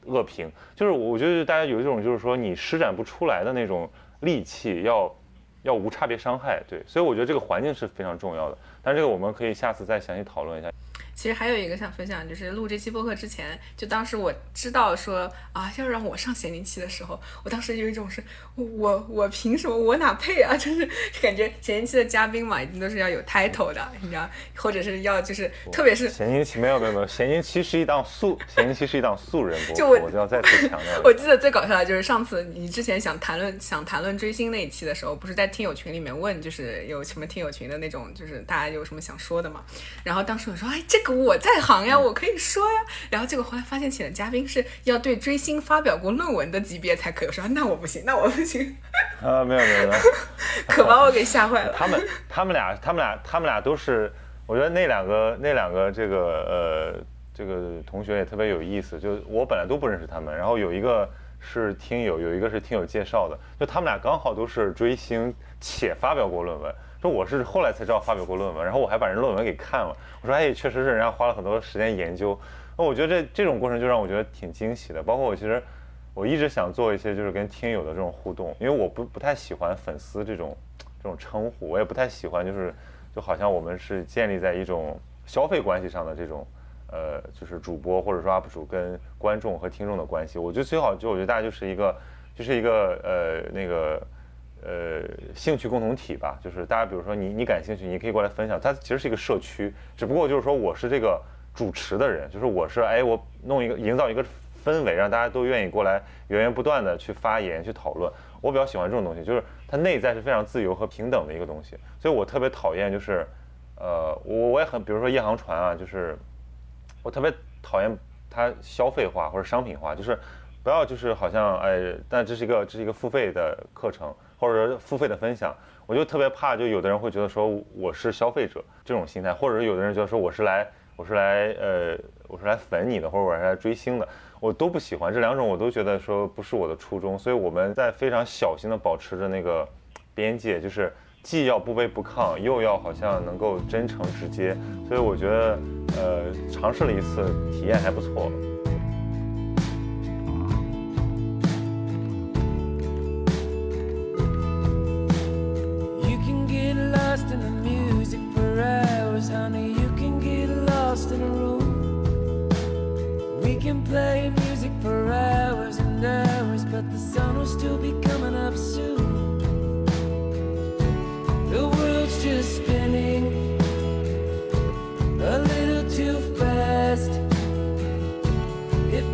恶评，就是我觉得大家有一种就是说你施展不出来的那种戾气，要无差别伤害，对，所以我觉得这个环境是非常重要的，但这个我们可以下次再详细讨论一下。其实还有一个想分享，就是录这期播客之前，就当时我知道说啊要让我上咸宁七的时候，我当时有一种是我凭什么，我哪配啊，就是感觉咸宁七的嘉宾嘛一定都是要有 title 的，你知道，或者是要就是特别是咸宁七没有咸宁七是一档素人播客，我就要再次强调我记得最搞笑的就是上次你之前想谈论追星那一期的时候，不是在听友群里面问就是有什么听友群的那种就是大家有什么想说的嘛，然后当时我说哎这个我在行呀，我可以说呀，然后结果后来发现请的嘉宾是要对追星发表过论文的级别才可以，我说那我不行啊，没有可把我给吓坏了他们俩都是，我觉得那两个这个同学也特别有意思，就我本来都不认识他们，然后有一个是听友介绍的，就他们俩刚好都是追星且发表过论文，说我是后来才知道发表过论文，然后我还把人论文给看了，我说哎确实是人家花了很多时间研究，那我觉得这种过程就让我觉得挺惊喜的，包括我一直想做一些就是跟听友的这种互动，因为我不太喜欢粉丝这种称呼，我也不太喜欢就是就好像我们是建立在一种消费关系上的这种就是主播或者说 UP 主跟观众和听众的关系，我觉得最好就我觉得大家就是一个那个兴趣共同体吧，就是大家比如说你感兴趣，你可以过来分享。它其实是一个社区，只不过就是说我是这个主持的人，就是我是我弄一个营造一个氛围，让大家都愿意过来源源不断的去发言去讨论。我比较喜欢这种东西，就是它内在是非常自由和平等的一个东西。所以我特别讨厌就是，我也很比如说夜航船啊，就是我特别讨厌它消费化或者商品化，就是不要就是好像但这是一个付费的课程。或者付费的分享，我就特别怕，就有的人会觉得说我是消费者这种心态，或者有的人觉得说我是来粉你的，或者我是来追星的，我都不喜欢这两种，我都觉得说不是我的初衷，所以我们在非常小心的保持着那个边界，就是既要不卑不亢，又要好像能够真诚直接，所以我觉得尝试了一次，体验还不错。Too fast, if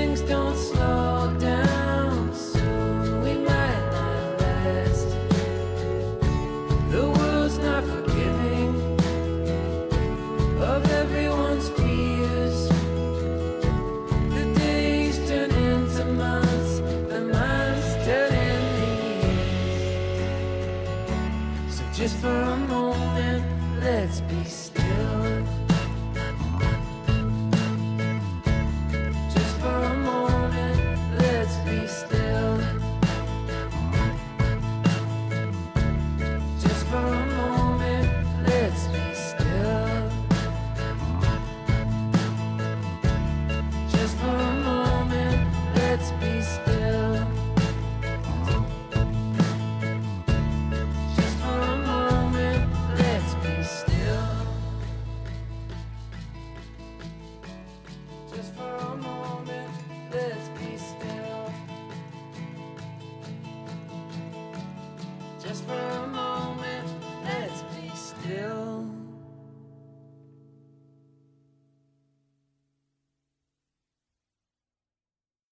things don't slow